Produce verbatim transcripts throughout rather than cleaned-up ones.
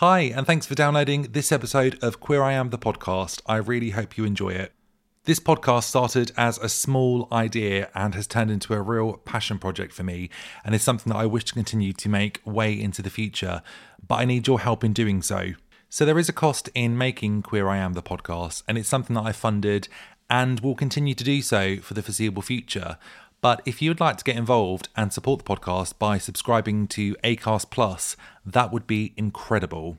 Hi, and thanks for downloading this episode of Queer I Am, the podcast. I really hope you enjoy it. This podcast started as a small idea and has turned into a real passion project for me, and is something that I wish to continue to make way into the future, but I need your help in doing so. So there is a cost in making Queer I Am, the podcast, and it's something that I funded and will continue to do so for the foreseeable future. But if you would like to get involved and support the podcast by subscribing to Acast Plus, that would be incredible.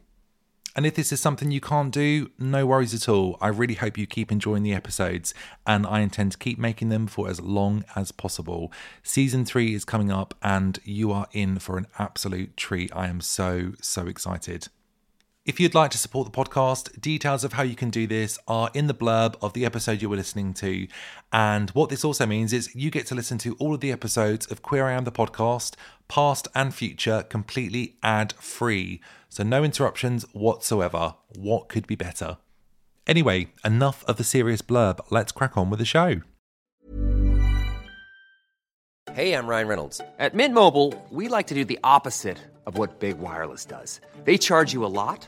And if this is something you can't do, no worries at all. I really hope you keep enjoying the episodes, and I intend to keep making them for as long as possible. Season three is coming up and you are in for an absolute treat. I am so, so excited. If you'd like to support the podcast, details of how you can do this are in the blurb of the episode you were listening to. And what this also means is you get to listen to all of the episodes of Queer I Am, the podcast, past and future, completely ad-free. So no interruptions whatsoever. What could be better? Anyway, enough of the serious blurb. Let's crack on with the show. Hey, I'm Ryan Reynolds. At Mint Mobile, we like to do the opposite of what Big Wireless does. They charge you a lot.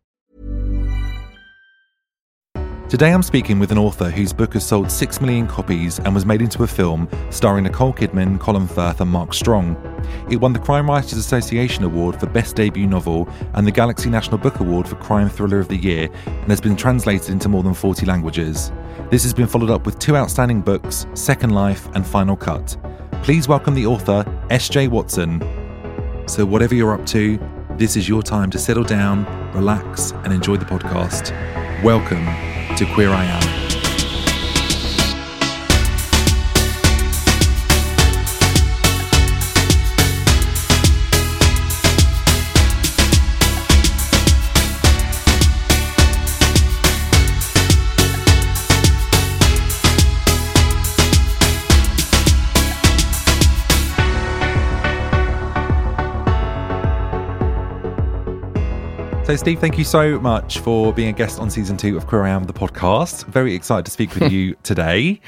Today I'm speaking with an author whose book has sold six million copies and was made into a film starring Nicole Kidman, Colin Firth and Mark Strong. It won the Crime Writers' Association Award for Best Debut Novel and the Galaxy National Book Award for Crime Thriller of the Year and has been translated into more than forty languages. This has been followed up with two outstanding books, Second Life and Final Cut. Please welcome the author, S J. Watson. So whatever you're up to, this is your time to settle down, relax and enjoy the podcast. Welcome to Queer I Am. So Steve, thank you so much for being a guest on season two of Queer I Am, the podcast. Very excited to speak with you today.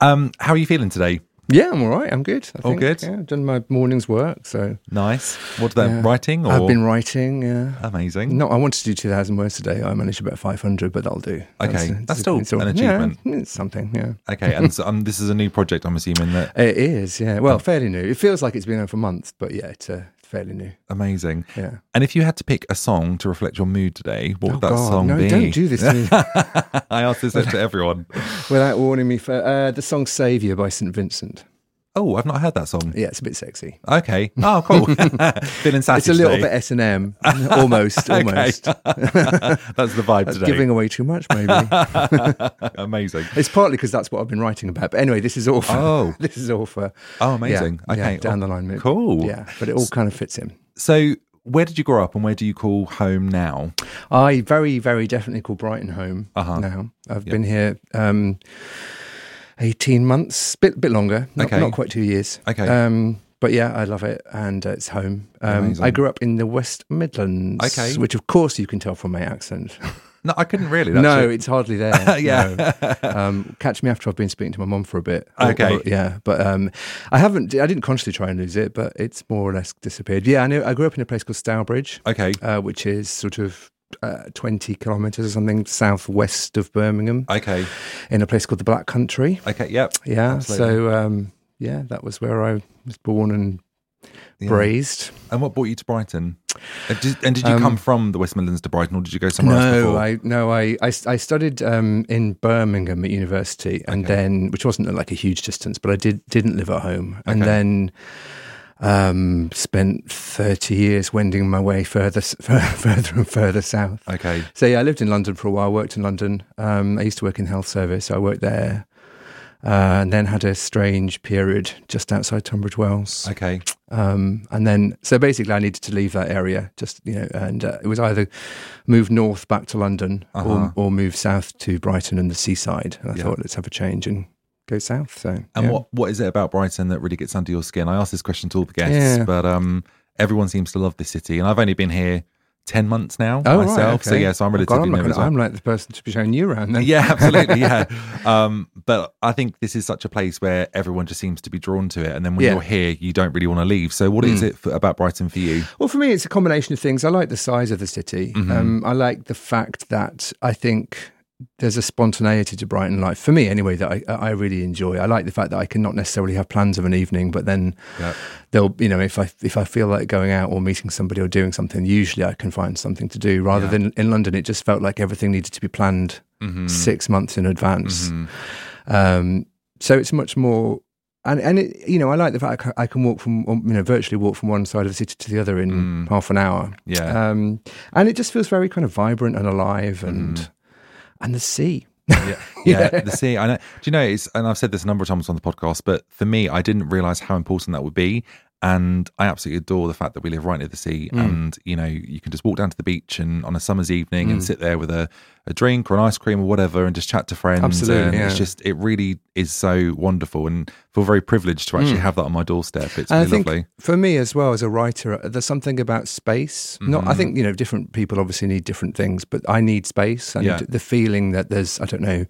Um, how are you feeling today? Yeah, I'm all right. I'm good. I all think. good? Yeah, I've done my morning's work, so... Nice. What, that yeah. writing? Or? I've been writing, yeah. Amazing. No, I wanted to do two thousand words today. I managed about five hundred, but that'll do. Okay, that's, that's, that's still, still an achievement. Yeah, it's something, yeah. Okay, and so, um, this is a new project, I'm assuming that... It is, yeah. Well, oh. fairly new. It feels like it's been on for months, but yeah, it's... Uh, fairly new. Amazing. Yeah. And if you had to pick a song to reflect your mood today, what oh would that God, song no, be? Don't do this to me. I ask this to everyone. Without warning me. For, uh, the song Saviour by Saint Vincent. Oh, I've not heard that song. Yeah, it's a bit sexy. Okay. Oh, cool. Feeling satisfied. It's a little bit S and M. Almost, almost. That's the vibe that's today. Giving away too much, maybe. Amazing. It's partly because that's what I've been writing about. But anyway, this is all for... Oh. This is all for... Oh, amazing. Yeah, okay. Yeah, down oh, the line. Move. Cool. Yeah, but it all kind of fits in. So... Where did you grow up and where do you call home now? I very, very definitely call Brighton home uh-huh. now. I've yep. been here um, eighteen months, bit bit longer, not, okay. not quite two years. Okay. Um, but yeah, I love it and uh, it's home. Um, I grew up in the West Midlands, okay. which of course you can tell from my accent. No, I couldn't really. No, true. It's hardly there. yeah, no. um, catch me after I've been speaking to my mum for a bit. Okay, or, or, yeah, but um, I haven't. I didn't consciously try and lose it, but it's more or less disappeared. Yeah, I know. I grew up in a place called Stourbridge. Okay, uh, which is sort of uh, twenty kilometres or something southwest of Birmingham. Okay, in a place called the Black Country. Okay, yep, yeah. Absolutely. So um, yeah, that was where I was born and Yeah. Braised. And what brought you to Brighton? And did, and did you um, come from the West Midlands to Brighton, or did you go somewhere no, else before? I, no, I, I, I studied um, in Birmingham at university, and okay. then, which wasn't like a huge distance, but I did, didn't live at home. And okay. then um, spent thirty years wending my way further, further and further south. Okay. So yeah, I lived in London for a while, worked in London. Um, I used to work in health service, so I worked there. Uh, and then had a strange period just outside Tunbridge Wells. Okay. Um, and then, so basically I needed to leave that area, just, you know, and uh, it was either move north back to London uh-huh. or, or move south to Brighton and the seaside. And I yeah. thought, let's have a change and go south. So, And yeah. what, what is it about Brighton that really gets under your skin? I ask this question to all the guests, yeah. but um, everyone seems to love this city. And I've only been here ten months now oh, myself. Right, okay. So, yeah, so I'm relatively oh, God, I'm, new as well. I'm like the person to be showing you around then. Yeah, absolutely. Yeah. um, but I think this is such a place where everyone just seems to be drawn to it. And then when yeah. you're here, you don't really want to leave. So, what mm. is it for, about Brighton for you? Well, for me, it's a combination of things. I like the size of the city. Mm-hmm. Um, I like the fact that I think there's a spontaneity to Brighton life, for me anyway, that I, I really enjoy. I like the fact that I can not necessarily have plans of an evening, but then yep. they'll, you know, if I if I feel like going out or meeting somebody or doing something, usually I can find something to do rather yeah. than in London. It just felt like everything needed to be planned mm-hmm. six months in advance. Mm-hmm. Um, so it's much more, and, and it, you know, I like the fact I can walk from, you know, virtually walk from one side of the city to the other in mm. half an hour. Yeah. Um, and it just feels very kind of vibrant and alive and, mm. and the sea. yeah, yeah, yeah, the sea. I know. Do you know, it's, and I've said this a number of times on the podcast, but for me, I didn't realise how important that would be. And I absolutely adore the fact that we live right near the sea mm. and, you know, you can just walk down to the beach and on a summer's evening mm. and sit there with a, a drink or an ice cream or whatever and just chat to friends. Absolutely, and yeah. It's just, it really is so wonderful and feel very privileged to actually mm. have that on my doorstep. It's really lovely. For me as well, as a writer, there's something about space. Mm-hmm. Not, I think, you know, different people obviously need different things, but I need space and yeah. the feeling that there's, I don't know,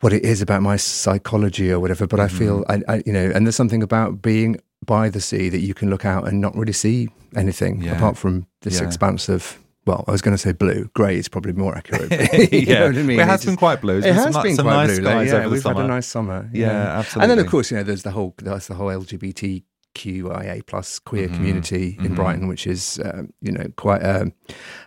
what it is about my psychology or whatever, but I feel, mm. I, I, you know, and there's something about being by the sea that you can look out and not really see anything yeah. apart from this yeah. expanse of, well, I was going to say blue. Grey is probably more accurate. But, you yeah. know what I mean? It has it's been just, quite blue. It has some, been some quite nice blue. Like, yeah, we've summer. had a nice summer. Yeah. yeah, absolutely. And then, of course, you know, there's the whole, there's the whole L G B T Q I A plus queer mm-hmm. community mm-hmm. in Brighton, which is, um, you know, quite a,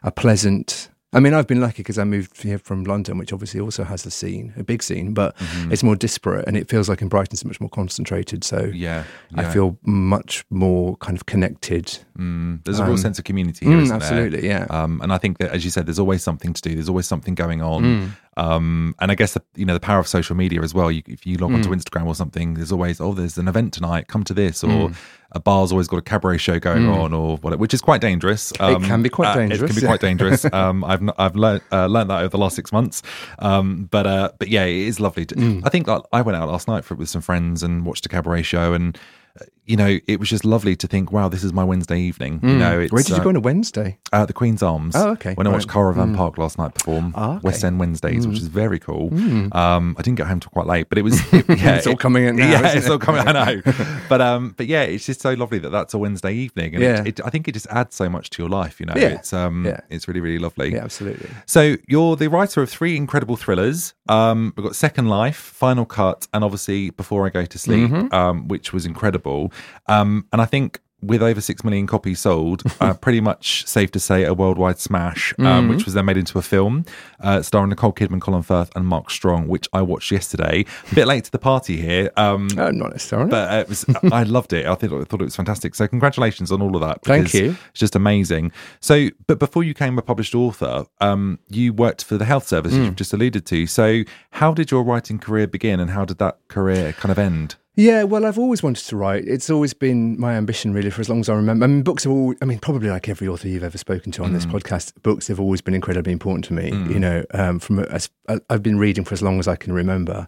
a pleasant... I mean, I've been lucky because I moved here from London, which obviously also has a scene, a big scene, but mm-hmm. it's more disparate and it feels like in Brighton it's much more concentrated. So yeah, yeah. I feel much more kind of connected. Mm, there's a um, real sense of community here, mm, isn't absolutely, there? Absolutely, yeah. Um, and I think that, as you said, there's always something to do. There's always something going on. Mm. Um, and I guess, the, you know, the power of social media as well. You, if you log mm. onto Instagram or something, there's always, oh, there's an event tonight, come to this, or... Mm. A bar's always got a cabaret show going mm. on, or whatever, which is quite dangerous. Um, it can be quite uh, dangerous. It can be yeah. quite dangerous. Um, I've not, I've learned uh, learned that over the last six months. Um, but uh, but yeah, it is lovely. To, mm. I think I, I went out last night for, with some friends and watched a cabaret show, and uh, you know, it was just lovely to think, wow, this is my Wednesday evening. Mm. You know, it's, where did you uh, go on a Wednesday? Uh, the Queen's Arms. Oh, okay. When right. I watched Cara Van mm. Park last night perform ah, okay. West End Wednesdays, mm. which is very cool. Mm. Um, I didn't get home till quite late, but it was it, yeah, it's all coming in now. Yeah, isn't it's it? all coming. I know, but um, but yeah, it's just. So lovely that that's a Wednesday evening, and yeah. it, it, I think it just adds so much to your life. You know, yeah. it's um, yeah. it's really, really lovely. Yeah, absolutely. So you're the writer of three incredible thrillers. Um, we've got Second Life, Final Cut, and obviously Before I Go to Sleep, mm-hmm. um, which was incredible. Um, and I think with over six million copies sold, uh, pretty much safe to say a worldwide smash, um, mm-hmm. which was then made into a film uh, starring Nicole Kidman, Colin Firth, and Mark Strong, which I watched yesterday. A bit late to the party here. Um, oh, not necessarily. But uh, it was, I loved it. I thought, I thought it was fantastic. So congratulations on all of that. Thank you. It's just amazing. So, but before you became a published author, um, you worked for the health service, mm. which you've just alluded to. So how did your writing career begin, and how did that career kind of end? Yeah, well, I've always wanted to write. It's always been my ambition, really, for as long as I remember. I mean, books have all, I mean, probably like every author you've ever spoken to on mm. this podcast, books have always been incredibly important to me. Mm. You know, um, from as, I've been reading for as long as I can remember.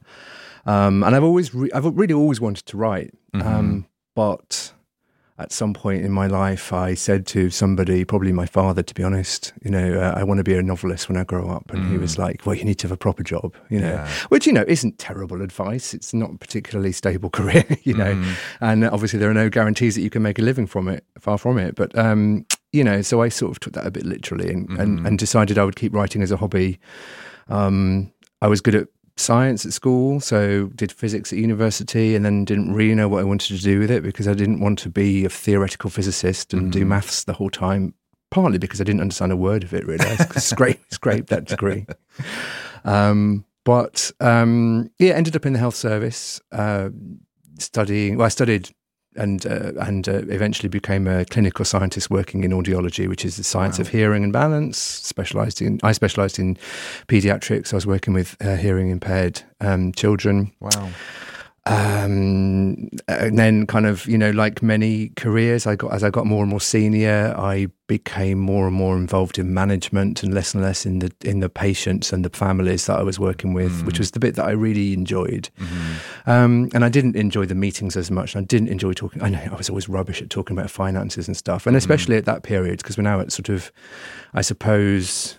Um, and I've always, re- I've really always wanted to write. Mm-hmm. Um, but at some point in my life, I said to somebody, probably my father, to be honest, you know, uh, I want to be a novelist when I grow up. And mm. he was like, well, you need to have a proper job, you know, yeah. which, you know, isn't terrible advice. It's not a particularly stable career, you know, mm. and obviously there are no guarantees that you can make a living from it, far from it. But, um, you know, so I sort of took that a bit literally and, mm. and, and decided I would keep writing as a hobby. Um, I was good at science at school, so did physics at university, and then didn't really know what I wanted to do with it because I didn't want to be a theoretical physicist and mm. do maths the whole time, partly because I didn't understand a word of it, really. I scraped, scraped that degree. Um, but, um, yeah, ended up in the health service uh, studying. Well, I studied and uh, and uh, eventually became a clinical scientist working in audiology, which is the science wow. of hearing and balance. Specialised in, I specialised in paediatrics. I was working with uh, hearing impaired um, children. Wow. Um, and then kind of, you know, like many careers, I got as I got more and more senior, I became more and more involved in management and less and less in the in the patients and the families that I was working with, mm. which was the bit that I really enjoyed. Mm-hmm. Um, and I didn't enjoy the meetings as much. I didn't enjoy talking. I know I was always rubbish at talking about finances and stuff, and especially mm. at that period, because we're now at sort of, I suppose,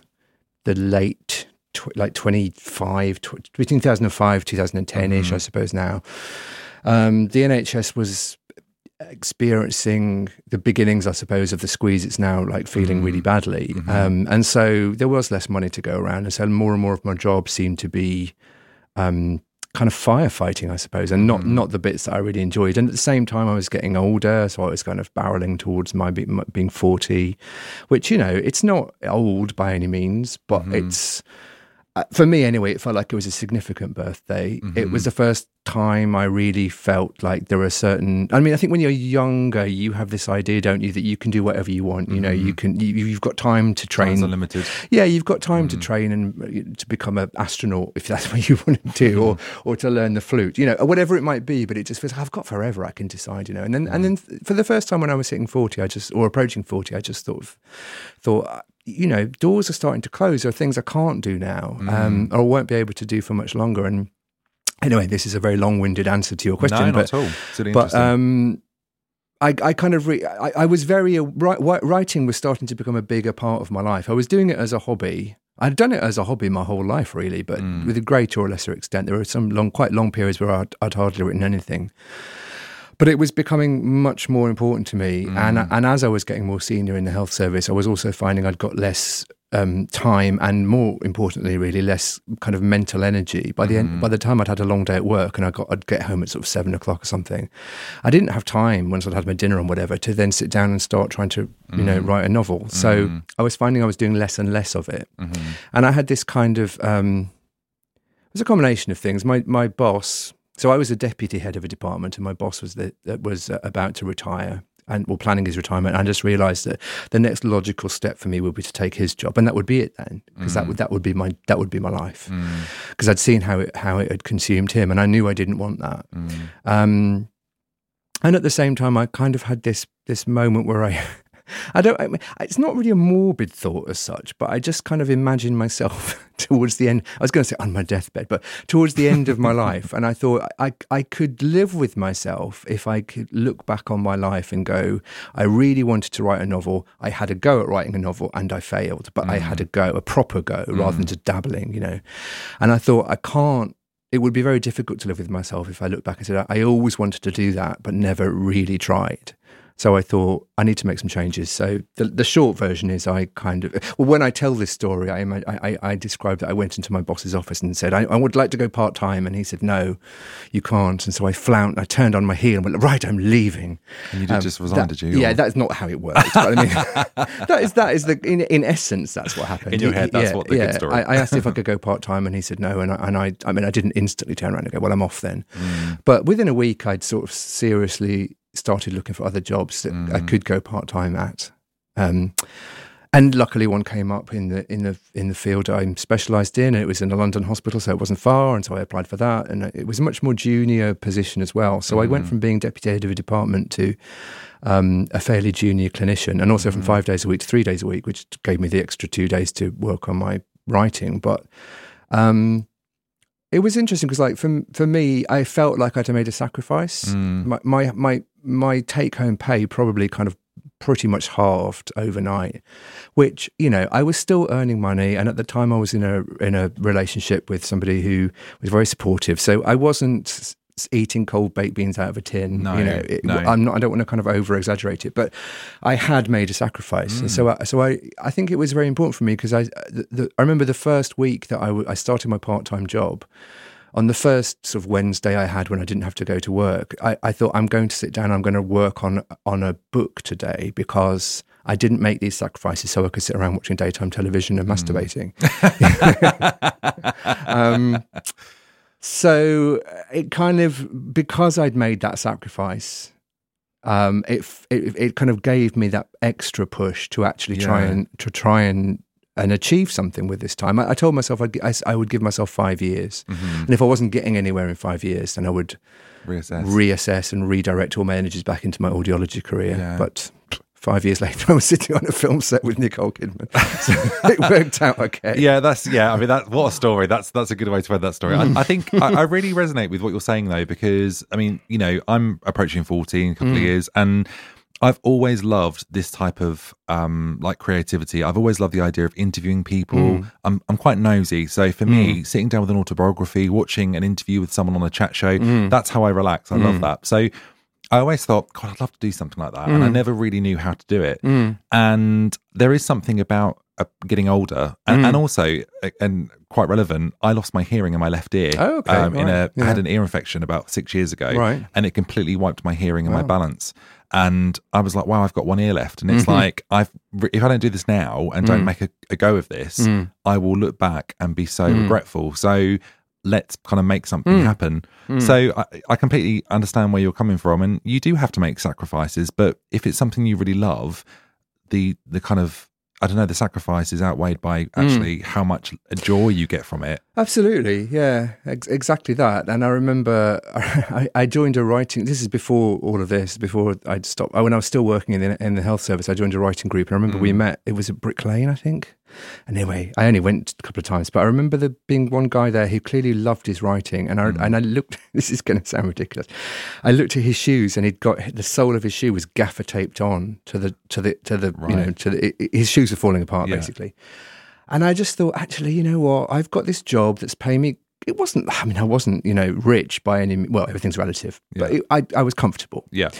the late. Tw- like twenty-five, tw- between two thousand five, two thousand ten-ish, mm-hmm. I suppose now. Um, the N H S was experiencing the beginnings, I suppose, of the squeeze it's now like feeling mm-hmm. really badly. Mm-hmm. Um, and so there was less money to go around. And so more and more of my job seemed to be um, kind of firefighting, I suppose, and not, mm-hmm. not the bits that I really enjoyed. And at the same time, I was getting older. So I was kind of barreling towards my, be- my being forty, which, you know, it's not old by any means, but mm-hmm. it's... For me, anyway, it felt like it was a significant birthday. Mm-hmm. It was the first time I really felt like there are certain... I mean, I think when you're younger, you have this idea, don't you, that you can do whatever you want. You mm-hmm. know, you can, you, you've got time to train. Time's unlimited. Yeah, you've got time mm-hmm. to train and to become an astronaut, if that's what you want to do, or or to learn the flute, you know, or whatever it might be. But it just feels, I've got forever, I can decide, you know. And then mm-hmm. and then for the first time when I was hitting forty, I just, or approaching forty, I just thought of, thought... you know, doors are starting to close. There are things I can't do now mm. um, or won't be able to do for much longer. And anyway, this is a very long-winded answer to your question. No, not but, at all. It's really but, interesting. Um, I, I kind of, re- I, I was very, uh, writing was starting to become a bigger part of my life. I was doing it as a hobby. I'd done it as a hobby my whole life, really, but mm. with a greater or lesser extent. There were some long, quite long periods where I'd, I'd hardly written anything. But it was becoming much more important to me. Mm. And and as I was getting more senior in the health service, I was also finding I'd got less um, time and, more importantly, really less kind of mental energy. By the end, mm. by the time I'd had a long day at work and I got, I'd get home at sort of seven o'clock or something, I didn't have time once I'd had my dinner and whatever to then sit down and start trying to, you mm. know, write a novel. So mm. I was finding I was doing less and less of it. Mm-hmm. And I had this kind of, um, it was a combination of things. My my boss... So I was a deputy head of a department, and my boss was the, was about to retire, and well, planning his retirement. And I just realised that the next logical step for me would be to take his job, and that would be it then, because mm. that would that would be my that would be my life, because mm. I'd seen how it how it had consumed him, and I knew I didn't want that. Mm. Um, and at the same time, I kind of had this this moment where I. I don't, I mean, it's not really a morbid thought as such, but I just kind of imagine myself towards the end. I was going to say on my deathbed, but towards the end of my life. And I thought I, I could live with myself if I could look back on my life and go, I really wanted to write a novel. I had a go at writing a novel and I failed, but mm. I had a go, a proper go, rather mm. than just dabbling, you know. And I thought, I can't. It would be very difficult to live with myself if I look back and said, I always wanted to do that, but never really tried. So I thought, I need to make some changes. So the, the short version is I kind of... Well, when I tell this story, I I, I describe that I went into my boss's office and said, I, I would like to go part-time. And he said, no, you can't. And so I flounced, I turned on my heel and went, right, I'm leaving. And you did um, just resign, did you? Or? Yeah, that's not how it works. But I mean, that is, that is the, in, in essence, that's what happened. In your head, that's yeah, what the yeah, good story. I, I asked if I could go part-time and he said no. And I, and I, I mean, I didn't instantly turn around and go, well, I'm off then. Mm. But within a week, I'd sort of seriously... started looking for other jobs that mm. I could go part-time at. Um, and luckily one came up in the in the in the field I'm specialised in, and it was in a London hospital, so it wasn't far, and so I applied for that, and it was a much more junior position as well. So mm. I went from being deputy head of a department to um, a fairly junior clinician, and also mm. from five days a week to three days a week, which gave me the extra two days to work on my writing. But um, it was interesting because, like, for, for me, I felt like I'd made a sacrifice. Mm. My... my, my my take-home pay probably kind of pretty much halved overnight, which, you know, I was still earning money. And at the time I was in a in a relationship with somebody who was very supportive. So I wasn't eating cold baked beans out of a tin. No, you know, it, no. I'm not, I don't want to kind of over-exaggerate it, but I had made a sacrifice. Mm. And so I, so I, I think it was very important for me because I, the, the, I remember the first week that I, w- I started my part-time job, on the first sort of Wednesday I had when I didn't have to go to work, I, I thought, I'm going to sit down, I'm going to work on on a book today, because I didn't make these sacrifices so I could sit around watching daytime television and mm. masturbating. um, so it kind of, because I'd made that sacrifice, um, it, it it kind of gave me that extra push to actually yeah. try and to try and. and achieve something with this time. I, I told myself I'd, I, I would give myself five years. Mm-hmm. And if I wasn't getting anywhere in five years, then I would reassess, reassess and redirect all my energies back into my audiology career. Yeah. But five years later, I was sitting on a film set with Nicole Kidman. So it worked out okay. Yeah, that's, yeah. I mean, that, what a story. That's that's a good way to end that story. Mm. I, I think I, I really resonate with what you're saying, though, because, I mean, you know, I'm approaching forty in a couple mm. of years, and I've always loved this type of um, like creativity. I've always loved the idea of interviewing people. Mm. I'm I'm quite nosy. So for mm. me, sitting down with an autobiography, watching an interview with someone on a chat show, mm. that's how I relax. I mm. love that. So I always thought, God, I'd love to do something like that. Mm. And I never really knew how to do it. Mm. And there is something about uh, getting older. And, mm. and also, and quite relevant, I lost my hearing in my left ear. Oh, okay. Um, right. in a, yeah. I had an ear infection about six years ago. Right. And it completely wiped my hearing and wow. my balance. And I was like, wow, I've got one ear left. And it's mm-hmm. like, I've if I don't do this now and mm. don't make a, a go of this, mm. I will look back and be so mm. regretful. So let's kind of make something mm. happen. Mm. So I, I completely understand where you're coming from. And you do have to make sacrifices. But if it's something you really love, the the kind of, I don't know, the sacrifice is outweighed by actually mm. how much joy you get from it. Absolutely. Yeah, ex- exactly that. And I remember I, I joined a writing, this is before all of this, before I'd stopped, when I was still working in the, in the health service, I joined a writing group. And I remember mm. we met, it was at Brick Lane, I think. And anyway, I only went a couple of times, but I remember there being one guy there who clearly loved his writing. And I, mm. and I looked, this is going to sound ridiculous. I looked at his shoes and he'd got, the sole of his shoe was gaffer taped on to the, to the, to the, right. you know, to the, his shoes are falling apart yeah. basically. And I just thought, actually, you know what? I've got this job that's paying me. It wasn't, I mean, I wasn't, you know, rich by any, well, everything's relative, yeah. but it, I, I was comfortable. Yeah.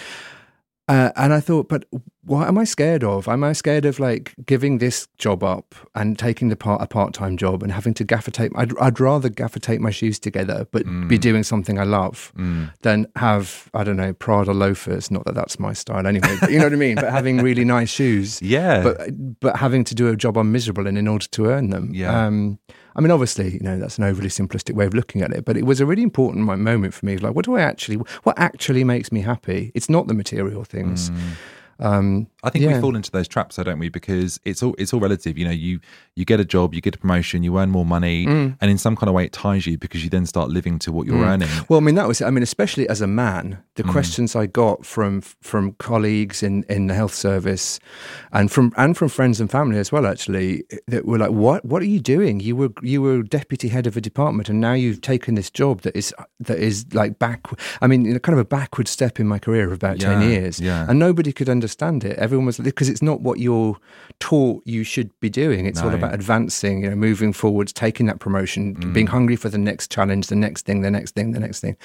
Uh, and I thought, but what am I scared of? Am I scared of like giving this job up and taking the part a part-time job and having to gaffer tape? I'd, I'd rather gaffer tape my shoes together, but mm. be doing something I love mm. than have, I don't know, Prada loafers. Not that that's my style anyway, but you know what I mean? But having really nice shoes. Yeah. But, but having to do a job I'm miserable in in order to earn them. Yeah. Um, I mean, obviously, you know, that's an overly simplistic way of looking at it, but it was a really important moment for me. Like, what do I actually, what actually makes me happy? It's not the material things. Mm. Um, I think yeah. we fall into those traps, though, don't we? Because it's all it's all relative. You know, you you get a job, you get a promotion, you earn more money, mm. and in some kind of way it ties you because you then start living to what you're mm. earning. Well, I mean, that was, I mean, especially as a man, the mm. questions I got from from colleagues in, in the health service, and from and from friends and family as well, actually, that were like, "What? What are you doing? You were you were deputy head of a department, and now you've taken this job that is that is like back. I mean, kind of a backward step in my career of about yeah, ten years, yeah. and nobody could understand." understand it. Everyone was, because it's not what you're taught you should be doing. It's no. all about advancing, you know, moving forwards, taking that promotion, mm. being hungry for the next challenge, the next thing, the next thing, the next thing.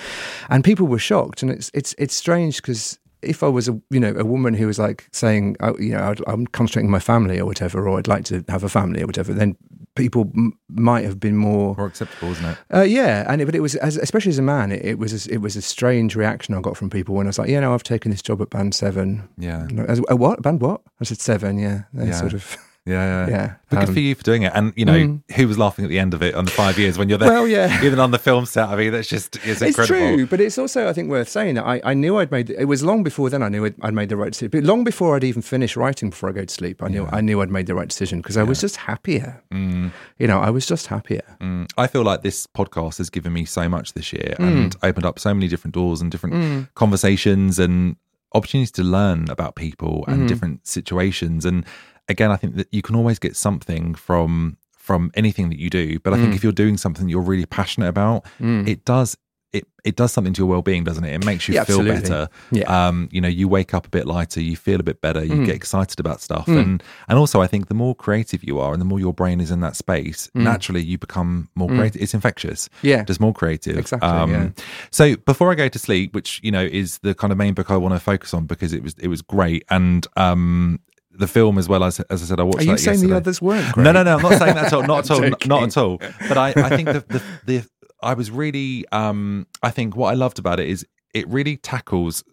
And people were shocked. And it's it's it's strange because if I was a you know a woman who was like saying, oh, you know, I'd, I'm concentrating on my family or whatever, or I'd like to have a family or whatever, then people m- might have been more more acceptable, isn't it? Uh, yeah, and it, but it was as, especially as a man, it, it was a, it was a strange reaction I got from people when I was like, yeah, no, I've taken this job at band seven. Yeah, I was, oh, what band? What? I said seven. Yeah, yeah. sort of. Yeah, yeah, yeah. But um, good for you for doing it. And, you know, mm. who was laughing at the end of it on the five years when you're there? Well, yeah. Even on the film set, I mean, that's just, it's, it's incredible. It's true, but it's also, I think, worth saying that I, I knew I'd made, it was long before then I knew I'd, I'd made the right decision. But long before I'd even finished writing Before I Go to Sleep, I knew yeah. I knew I'd made the right decision because I yeah. was just happier. Mm. You know, I was just happier. Mm. I feel like this podcast has given me so much this year mm. and opened up so many different doors and different mm. conversations and opportunities to learn about people and mm. different situations. And again, I think that you can always get something from from anything that you do, but I think mm. if you're doing something you're really passionate about, mm. it does it it does something to your well-being, doesn't it? It makes you yeah, feel absolutely. better. Yeah. Um, you know, you wake up a bit lighter, you feel a bit better, you mm. get excited about stuff, mm. and and also I think the more creative you are and the more your brain is in that space, mm. naturally you become more mm. creative. It's infectious. Yeah, just more creative. Exactly. Um, yeah. So Before I Go to Sleep, which you know is the kind of main book I want to focus on because it was it was great and. Um, The film as well, as, as I said, I watched that yesterday. Are you saying yesterday. The others weren't great? No, no, no, I'm not saying that at all, not at all, not, not at all. But I, I think the, the, the I was really, um, I think what I loved about it is it really tackles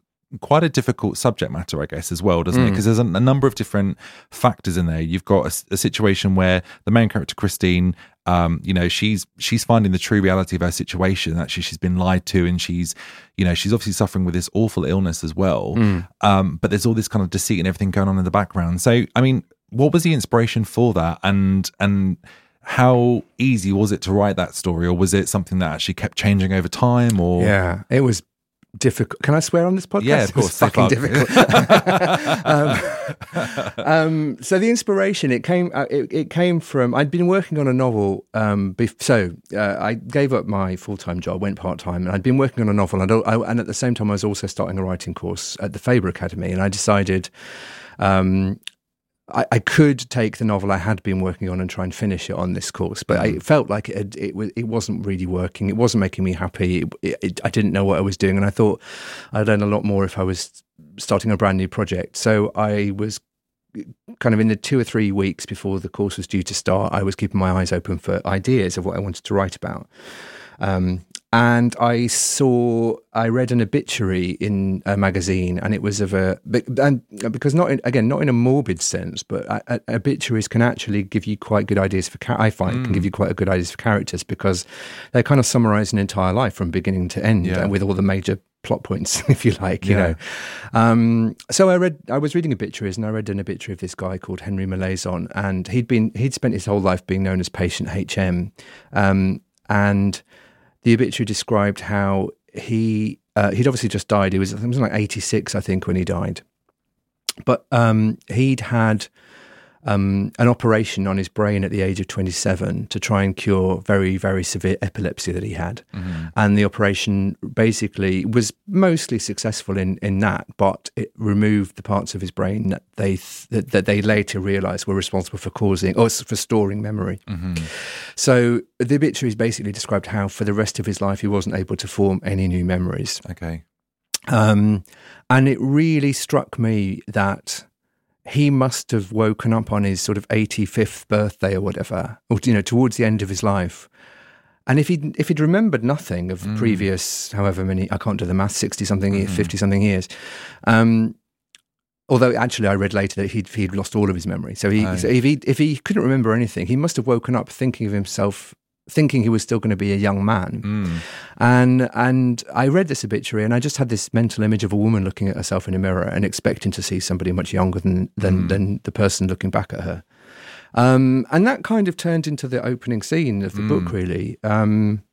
quite a difficult subject matter, I guess, as well, doesn't mm. it? Because there's a, a number of different factors in there. You've got a, a situation where the main character, Christine, um, you know, she's she's finding the true reality of her situation. Actually, she's been lied to, and she's, you know, she's obviously suffering with this awful illness as well. Mm. Um, but there's all this kind of deceit and everything going on in the background. So, I mean, what was the inspiration for that? And and how easy was it to write that story, or was it something that actually kept changing over time? Or yeah, it was. Difficult. Can I swear on this podcast? Yeah, of course. It's fucking difficult. um, um, so the inspiration, it came. Uh, it, it came from. I'd been working on a novel. Um, bef- so uh, I gave up my full time job, went part time, and I'd been working on a novel. And, I, and at the same time, I was also starting a writing course at the Faber Academy. And I decided um, I, I could take the novel I had been working on and try and finish it on this course, but mm. I felt like it, it it wasn't really working. It wasn't making me happy. It, it, it, I didn't know what I was doing, and I thought I'd learn a lot more if I was starting a brand new project. So I was kind of in the two or three weeks before the course was due to start. I was keeping my eyes open for ideas of what I wanted to write about. Um, and I saw, I read an obituary in a magazine, and it was of a, and because not in, again, not in a morbid sense, but I, I, obituaries can actually give you quite good ideas for, I find, mm. can give you quite a good ideas for characters, because they kind of summarize an entire life from beginning to end, yeah. and with all the major plot points, if you like, you yeah. know. Um, so I read, I was reading obituaries, and I read an obituary of this guy called Henry Malaison, and he'd been, he'd spent his whole life being known as Patient H M, um, and the obituary described how he, uh, he'd obviously just died. He was, it was like eighty-six, I think, when he died. But um, he'd had um, an operation on his brain at the age of twenty-seven to try and cure very, very severe epilepsy that he had. Mm-hmm. And the operation basically was mostly successful in, in that, but it removed the parts of his brain that they th- that they later realised were responsible for causing, or for storing memory. Mm-hmm. So the obituaries basically described how for the rest of his life he wasn't able to form any new memories. Okay. Um, and it really struck me that he must have woken up on his sort of eighty-fifth birthday or whatever, or, you know, towards the end of his life. And if he'd, if he'd remembered nothing of mm. previous, however many, I can't do the math, sixty-something mm. years, fifty-something years. Um, although, actually, I read later that he'd, he'd lost all of his memory. So, he, oh. so if, he, if he couldn't remember anything, he must have woken up thinking of himself, thinking he was still going to be a young man. Mm. And and I read this obituary, and I just had this mental image of a woman looking at herself in a mirror and expecting to see somebody much younger than than, mm. than the person looking back at her. Um, and that kind of turned into the opening scene of the mm. book, really. Um,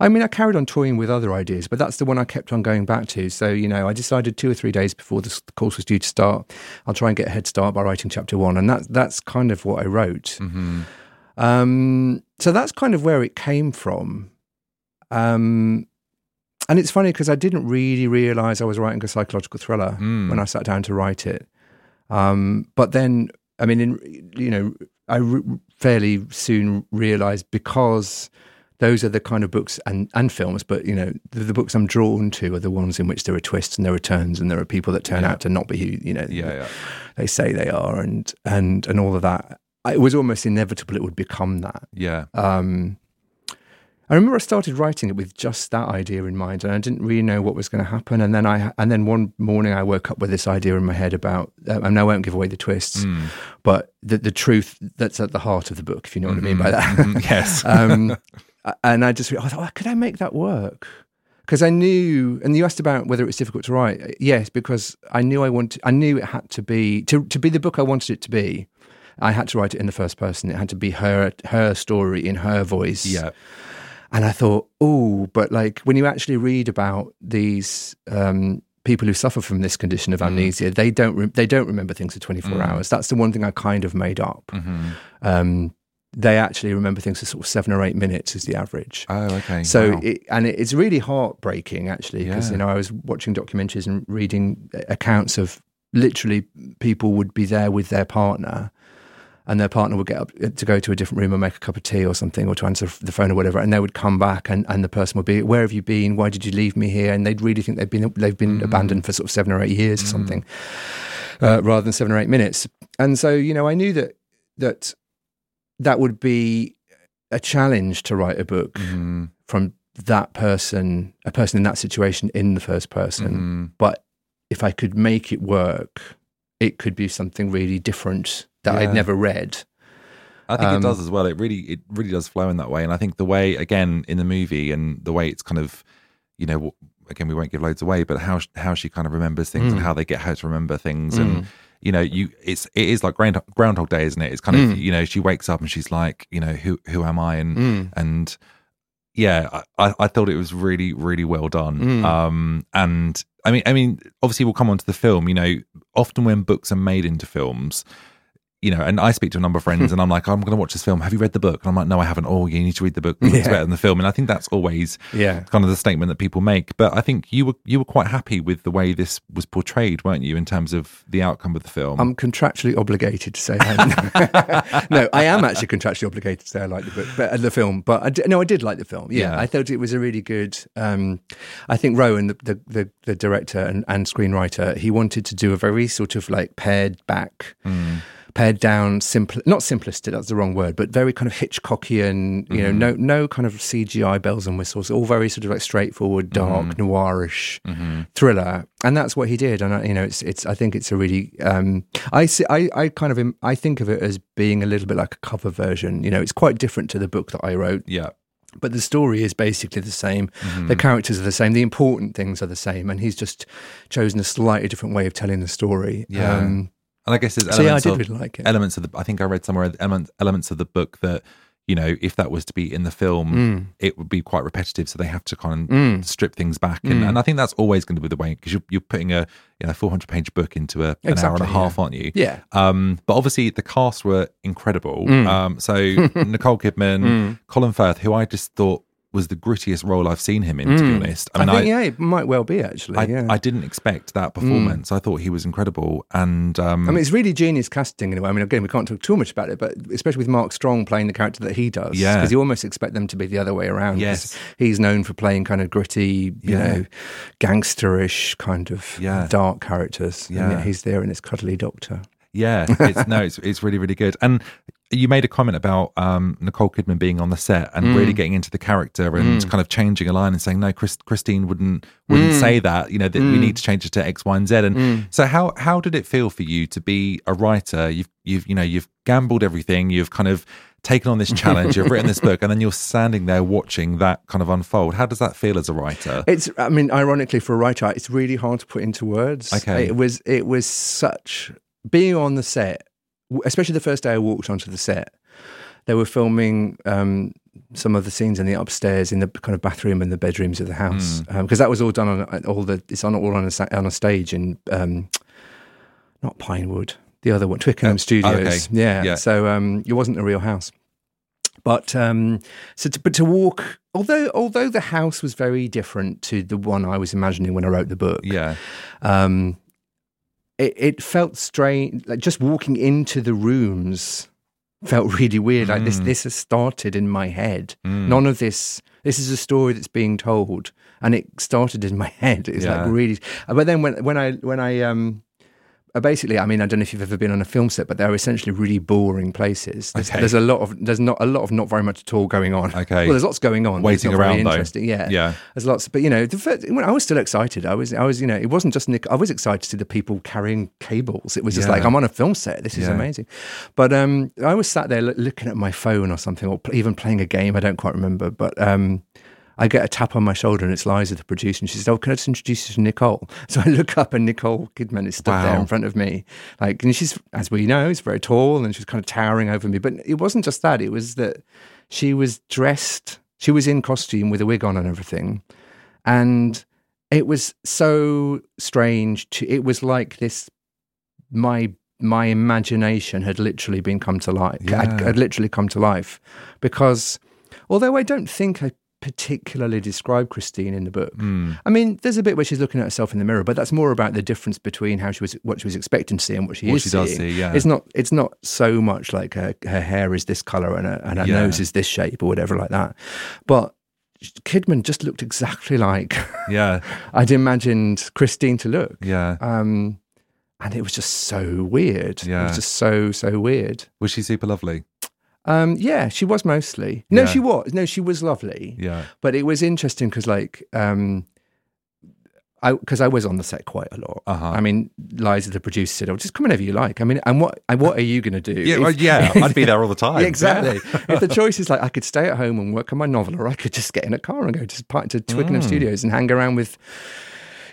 I mean, I carried on toying with other ideas, but that's the one I kept on going back to. So, you know, I decided two or three days before the course was due to start, I'll try and get a head start by writing chapter one. And that, that's kind of what I wrote. Mm-hmm. Um, so that's kind of where it came from. Um, and it's funny because I didn't really realise I was writing a psychological thriller mm. when I sat down to write it. Um, but then, I mean, in, you know, I re- fairly soon realised, because those are the kind of books and, and films, but, you know, the, the books I'm drawn to are the ones in which there are twists and there are turns and there are people that turn yeah. out to not be who, you know, yeah, yeah. they say they are, and, and, and all of that. It was almost inevitable it would become that. Yeah. Um, I remember I started writing it with just that idea in mind, and I didn't really know what was going to happen. And then I, and then one morning I woke up with this idea in my head about, uh, and I won't give away the twists, mm. but the, the truth that's at the heart of the book, if you know what mm-hmm. I mean by that. Mm-hmm. Yes. um, and I just, I thought, oh, could I make that work? Because I knew, and you asked about whether it was difficult to write. Yes, because I knew I wanted, I knew it had to be, to, to be the book I wanted it to be. I had to write it in the first person. It had to be her her story in her voice. Yeah. And I thought, oh, but like when you actually read about these um, people who suffer from this condition of amnesia, mm. they don't re- they don't remember things for twenty-four mm. hours. That's the one thing I kind of made up. Mm-hmm. Um, they actually remember things for sort of seven or eight minutes is the average. Oh, okay. So, wow. it, and it, it's really heartbreaking actually, because yeah. you know, I was watching documentaries and reading accounts of literally people would be there with their partner. And their partner would get up to go to a different room or make a cup of tea or something, or to answer the phone or whatever. And they would come back, and, and the person would be, "Where have you been? Why did you leave me here?" And they'd really think they've been they've been mm. abandoned for sort of seven or eight years mm. or something, uh, rather than seven or eight minutes. And so, you know, I knew that that that would be a challenge to write a book mm. from that person, a person in that situation in the first person. Mm-hmm. But if I could make it work, it could be something really different that yeah. I'd never read. I think um, it does as well. It really, it really does flow in that way. And I think the way, again, in the movie and the way it's kind of, you know, again, we won't give loads away, but how how she kind of remembers things mm. and how they get her to remember things. Mm. And, you know, you it's it is like ground, Groundhog Day, isn't it? It's kind mm. of, you know, she wakes up and she's like, you know, who who am I? And mm. and yeah, I, I thought it was really, really well done. Mm. Um, and I mean, I mean, obviously we'll come on to the film, you know, often when books are made into films, you know, and I speak to a number of friends and I'm like, I'm going to watch this film. Have you read the book? And I'm like, no, I haven't. Oh, you need to read the book. It's yeah. better than the film. And I think that's always yeah. kind of the statement that people make. But I think you were you were quite happy with the way this was portrayed, weren't you, in terms of the outcome of the film? I'm contractually obligated to say I no, I am actually contractually obligated to say I like the book, but uh, the film. But I did, no, I did like the film. Yeah, yeah. I thought it was a really good, um, I think Rowan, the, the, the, the director and, and screenwriter, he wanted to do a very sort of like pared back, mm. pared down, simple, not simplistic, that's the wrong word, but very kind of Hitchcockian, you mm-hmm. know, no no kind of C G I bells and whistles, all very sort of like straightforward, dark, mm-hmm. noirish mm-hmm. thriller. And that's what he did. And, I, you know, it's, it's, I think it's a really, um, I, see, I, I kind of, I think of it as being a little bit like a cover version. You know, it's quite different to the book that I wrote. Yeah. But the story is basically the same. Mm-hmm. The characters are the same. The important things are the same. And he's just chosen a slightly different way of telling the story. Yeah. Um, And I guess there's elements, so yeah, I did really like it. elements of the, I think I read somewhere, elements, elements of the book that, you know, if that was to be in the film, mm. it would be quite repetitive. So they have to kind of mm. strip things back. And, mm. and I think that's always going to be the way, because you're, you're putting a you know, four hundred page book into a, an exactly, hour and a half, yeah. aren't you? Yeah. Um, but obviously the cast were incredible. Mm. Um, so Nicole Kidman, mm. Colin Firth, who I just thought was the grittiest role I've seen him in, mm. to be honest. I mean, I think, I, yeah, it might well be, actually. I, yeah. I didn't expect that performance. Mm. I thought he was incredible. And um, I mean, it's really genius casting in a way. I mean, again, we can't talk too much about it, but especially with Mark Strong playing the character that he does. Yeah. Because you almost expect them to be the other way around. Yes. He's known for playing kind of gritty, you yeah. know, gangsterish kind of yeah. dark characters. Yeah. And yet he's there in this cuddly doctor. Yeah. It's, no, it's, it's really, really good. And you made a comment about um, Nicole Kidman being on the set and mm. really getting into the character and mm. kind of changing a line and saying, no, Chris, Christine wouldn't wouldn't mm. say that, you know, that mm. we need to change it to X, Y, and Z. And mm. so how how did it feel for you to be a writer? You've, you've you know, you've gambled everything. You've kind of taken on this challenge. You've written this book and then you're standing there watching that kind of unfold. How does that feel as a writer? It's, I mean, ironically for a writer, it's really hard to put into words. Okay. It was, it was such, being on the set, especially the first day I walked onto the set, they were filming um, some of the scenes in the upstairs, in the kind of bathroom and the bedrooms of the house, because mm. um, that was all done on all the. It's on all on a, on a stage in um, not Pinewood, the other one, Twickenham oh, Studios. Okay. Yeah. yeah, so um, it wasn't a real house, but um, so to, but to walk. Although although the house was very different to the one I was imagining when I wrote the book. Yeah. Um, It, it felt strange, like just walking into the rooms felt really weird. Like mm. this, this has started in my head. Mm. None of this, this is a story that's being told and it started in my head. It's yeah. like really, but then when, when I, when I, um, basically, I mean, I don't know if you've ever been on a film set, but they're essentially really boring places. There's, okay. there's a lot of, there's not a lot of, not very much at all going on. Okay. Well, there's lots going on. Waiting around, really though. Interesting. Yeah. Yeah. There's lots, but you know, the first, when I was still excited. I was, I was, you know, it wasn't just Nick. I was excited to the people carrying cables. It was yeah. just like, I'm on a film set. This is yeah. amazing. But um, I was sat there looking at my phone or something, or even playing a game. I don't quite remember, but. Um, I get a tap on my shoulder and it's Liza, the producer, and she says, oh, can I just introduce you to Nicole? So I look up and Nicole Kidman is stood wow. there in front of me. Like, and she's, as we know, is very tall and she's kind of towering over me. But it wasn't just that. It was that she was dressed, she was in costume with a wig on and everything. And it was so strange. To, it was like this, my my imagination had literally been come to life. Yeah. I'd, I'd literally come to life. Because although I don't think I particularly describe Christine in the book. Mm. I mean, there's a bit where she's looking at herself in the mirror, but that's more about the difference between how she was, what she was expecting to see and what she what is she seeing. Does see, yeah. It's not, it's not so much like her, her hair is this color and her, and her yeah. nose is this shape or whatever like that. But Kidman just looked exactly like yeah. I'd imagined Christine to look. Yeah. Um, and it was just so weird. Yeah. It was just so, so weird. Was she super lovely? Um, yeah, she was mostly. No, yeah. she was. No, she was lovely. Yeah. But it was interesting because, like, um, I because I was on the set quite a lot. Uh-huh. I mean, Liza, the producer, said, "Oh, just come whenever you like." I mean, and what and what are you going to do? Yeah, if, well, yeah, I'd be there all the time. Yeah, exactly. Yeah. If the choice is like, I could stay at home and work on my novel, or I could just get in a car and go to to Twickenham mm. Studios and hang around with,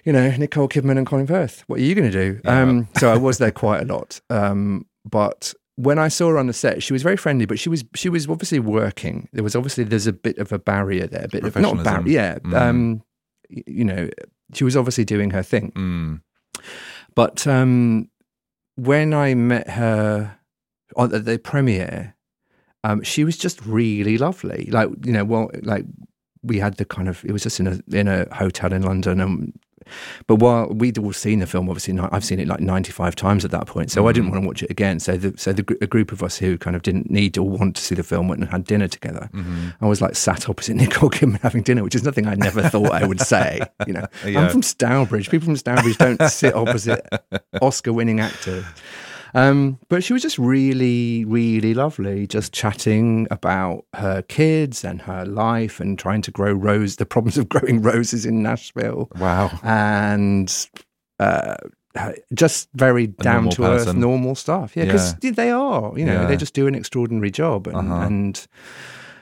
you know, Nicole Kidman and Colin Firth. What are you going to do? Yeah. Um, so I was there quite a lot, um, but. When I saw her on the set, she was very friendly, but she was she was obviously working. There was obviously there's a bit of a barrier there, a bit of not a barrier, yeah. Mm. Um, you know, she was obviously doing her thing. Mm. But um, when I met her at the, the premiere, um, she was just really lovely. Like you know, well, like we had the kind of it was just in a in a hotel in London and. But while we'd all seen the film, obviously, I've seen it like ninety-five times at that point, so mm. I didn't want to watch it again. So the, so the, a group of us who kind of didn't need or want to see the film went and had dinner together. Mm-hmm. I was like sat opposite Nicole Kidman having dinner, which is nothing I never thought I would say. You know, yeah. I'm from Stourbridge. People from Stourbridge don't sit opposite Oscar-winning actors. Um, but she was just really, really lovely, just chatting about her kids and her life and trying to grow rose, the problems of growing roses in Nashville. Wow. And uh, just very down-to-earth, normal stuff. Yeah, because yeah. they are, you know, yeah. they just do an extraordinary job. And, uh-huh. and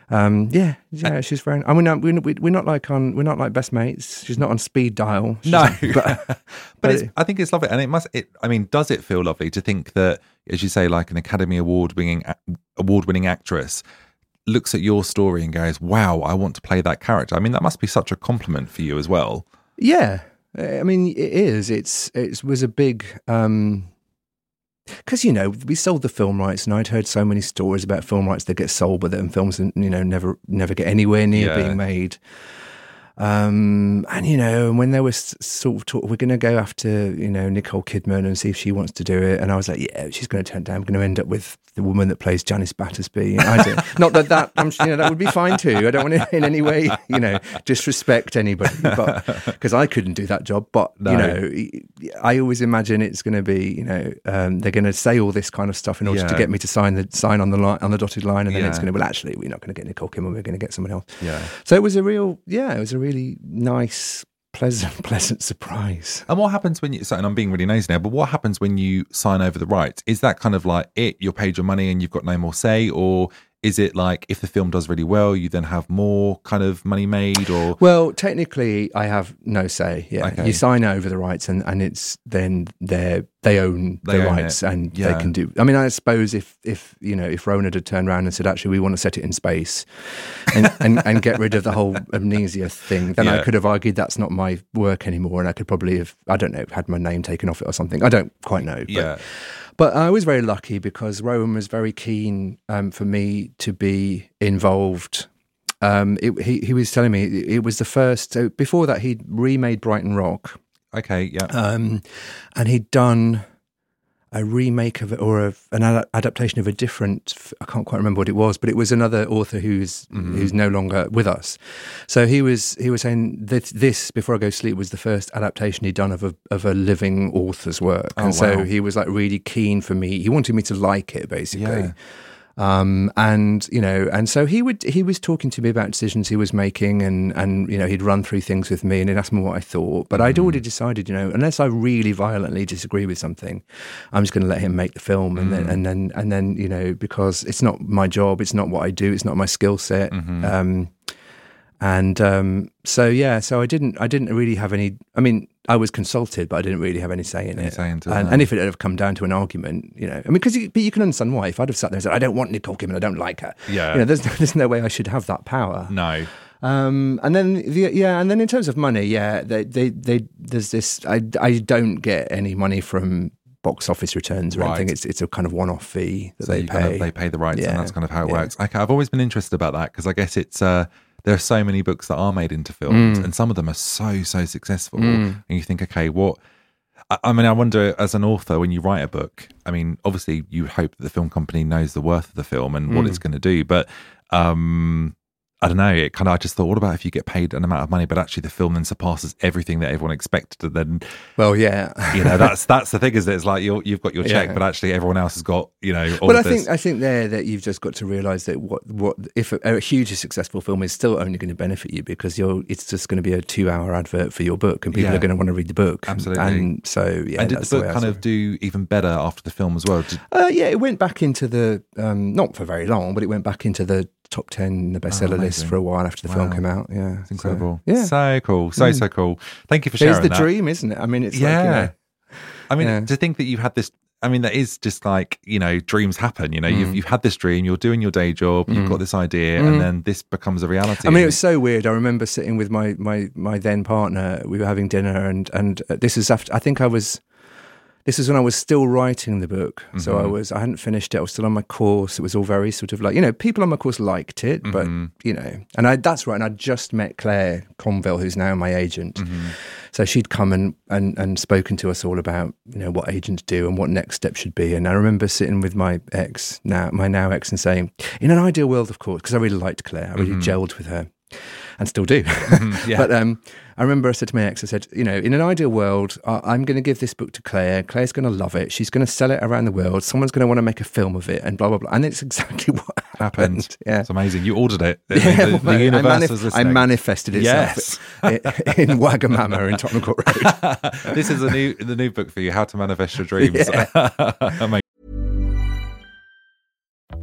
um, yeah, yeah, she's very, I mean, we're, we're not like on, we're not like best mates. She's not on speed dial. She's, no. But, but, but it's, I think it's lovely. And it must, it, I mean, does it feel lovely to think that, as you say, like an Academy Award winning, award winning actress looks at your story and goes, wow, I want to play that character. I mean, that must be such a compliment for you as well. Yeah. I mean, it is, it's, it was a big, um, because, you know, we sold the film rights and I'd heard so many stories about film rights that get sold but then films, you know, never never get anywhere near yeah. being made. Um, and, you know, and when they were sort of talk, we're going to go after, you know, Nicole Kidman and see if she wants to do it. And I was like, yeah, she's going to turn it down. I'm going to end up with the woman that plays Janice Battersby. I don't, not that that, I'm, you know, that would be fine too. I don't want to in any way, you know, disrespect anybody, but because I couldn't do that job. But, no. you know, I always imagine it's going to be, you know, um, they're going to say all this kind of stuff in order yeah. to get me to sign the sign on the line, on the dotted line. And then yeah. it's going to, well, actually, we're not going to get Nicole Kidman. We're going to get someone else. Yeah. So it was a real, yeah, it was a real, really nice, pleasant, pleasant surprise. And what happens when you, so, and I'm being really nosy now, but what happens when you sign over the rights? Is that kind of like it, you're paid your money and you've got no more say? Or is it like if the film does really well, you then have more kind of money made? Or Well, technically I have no say. Yeah, okay. You sign over the rights and, and it's then they're, they own they the own rights it. And yeah. they can do, I mean, I suppose if, if, you know, if Rowan had turned around and said, actually, we want to set it in space and, and, and get rid of the whole amnesia thing, then yeah. I could have argued that's not my work anymore. And I could probably have, I don't know, had my name taken off it or something. I don't quite know. But, yeah. but I was very lucky because Rowan was very keen um, for me to be involved. Um, it, he, he was telling me it was the first, so before that he'd remade Brighton Rock. Okay, yeah. Um, and he'd done a remake of it or a, an ad- adaptation of a different, I can't quite remember what it was, but it was another author who's mm-hmm. who's no longer with us. So he was he was saying that this, Before I Go to Sleep, was the first adaptation he'd done of a, of a living author's work. Oh, and wow. so he was like really keen for me. He wanted me to like it, basically. Yeah. Um, and, you know, and so he would, he was talking to me about decisions he was making and, and, you know, he'd run through things with me and he'd ask me what I thought, but mm. I'd already decided, you know, unless I really violently disagree with something, I'm just going to let him make the film. And mm. then, and then, and then, you know, because it's not my job, it's not what I do, it's not my skill set. Mm-hmm. Um, and, um, so yeah, so I didn't, I didn't really have any, I mean, I was consulted, but I didn't really have any say in any it. Say and, and if it had come down to an argument, you know, I mean, because you, but you can understand why. If I'd have sat there and said, "I don't want Nicole Kidman, I don't like her," yeah, you know, there's no, there's no way I should have that power. No. Um, and then the, yeah, and then in terms of money, yeah, they they, they there's this. I, I don't get any money from box office returns or right. anything. It's it's a kind of one off fee that so they pay. Kind of, they pay the rights, yeah. and that's kind of how it yeah. works. Okay, I've always been interested about that because I guess it's. Uh, There are so many books that are made into films, mm. and some of them are so, so successful. Mm. And you think, okay, what? I, I mean, I wonder, as an author, when you write a book, I mean, obviously you hope that the film company knows the worth of the film and mm. what it's going to do. But um, I don't know, it kind of, I just thought, what about if you get paid an amount of money, but actually the film then surpasses everything that everyone expected? And then, well, yeah, you know, that's that's the thing, is that it's like you're, you've got your check, yeah. but actually everyone else has got, you know, all well, of I this. think I think there that you've just got to realise that what what if a, a hugely successful film is still only going to benefit you, because you're it's just going to be a two hour advert for your book, and people yeah. are going to want to read the book, absolutely. And so, yeah, and did the book the kind of do even better after the film as well? Did... Uh, yeah, it went back into the um, not for very long, but it went back into the top ten, the bestseller oh, list for a while after the wow. film came out. Yeah, it's incredible. So, yeah, so cool, so mm. so cool. Thank you for sharing. It's the that. dream, isn't it? I mean, it's yeah. like, you know, I mean, yeah. to think that you've had this. I mean, that is just like, you know, dreams happen. You know, mm. you've you've had this dream. You're doing your day job. Mm. You've got this idea, mm. and then this becomes a reality. I mean, it was so weird. I remember sitting with my my my then partner. We were having dinner, and and this is after I think I was. This is when I was still writing the book. Mm-hmm. So I was, I hadn't finished it. I was still on my course. It was all very sort of like, you know, people on my course liked it, but, mm-hmm. you know, and I, that's right. And I just met Claire Conville, who's now my agent. Mm-hmm. So she'd come and, and, and spoken to us all about, you know, what agents do and what next step should be. And I remember sitting with my ex now, my now ex and saying, in an ideal world, of course, because I really liked Claire. I really mm-hmm. gelled with her. And still do. Mm, yeah. But um, I remember I said to my ex, I said, you know, in an ideal world, I- I'm going to give this book to Claire. Claire's going to love it. She's going to sell it around the world. Someone's going to want to make a film of it and blah, blah, blah. And it's exactly what happened. happened. Yeah. It's amazing. You ordered it. I mean, yeah, the, well, the universe I, manif- was listening. I manifested itself yes. in, in Wagamama in Tottenham Court Road. This is a new, the new book for you, How to Manifest Your Dreams. Yeah.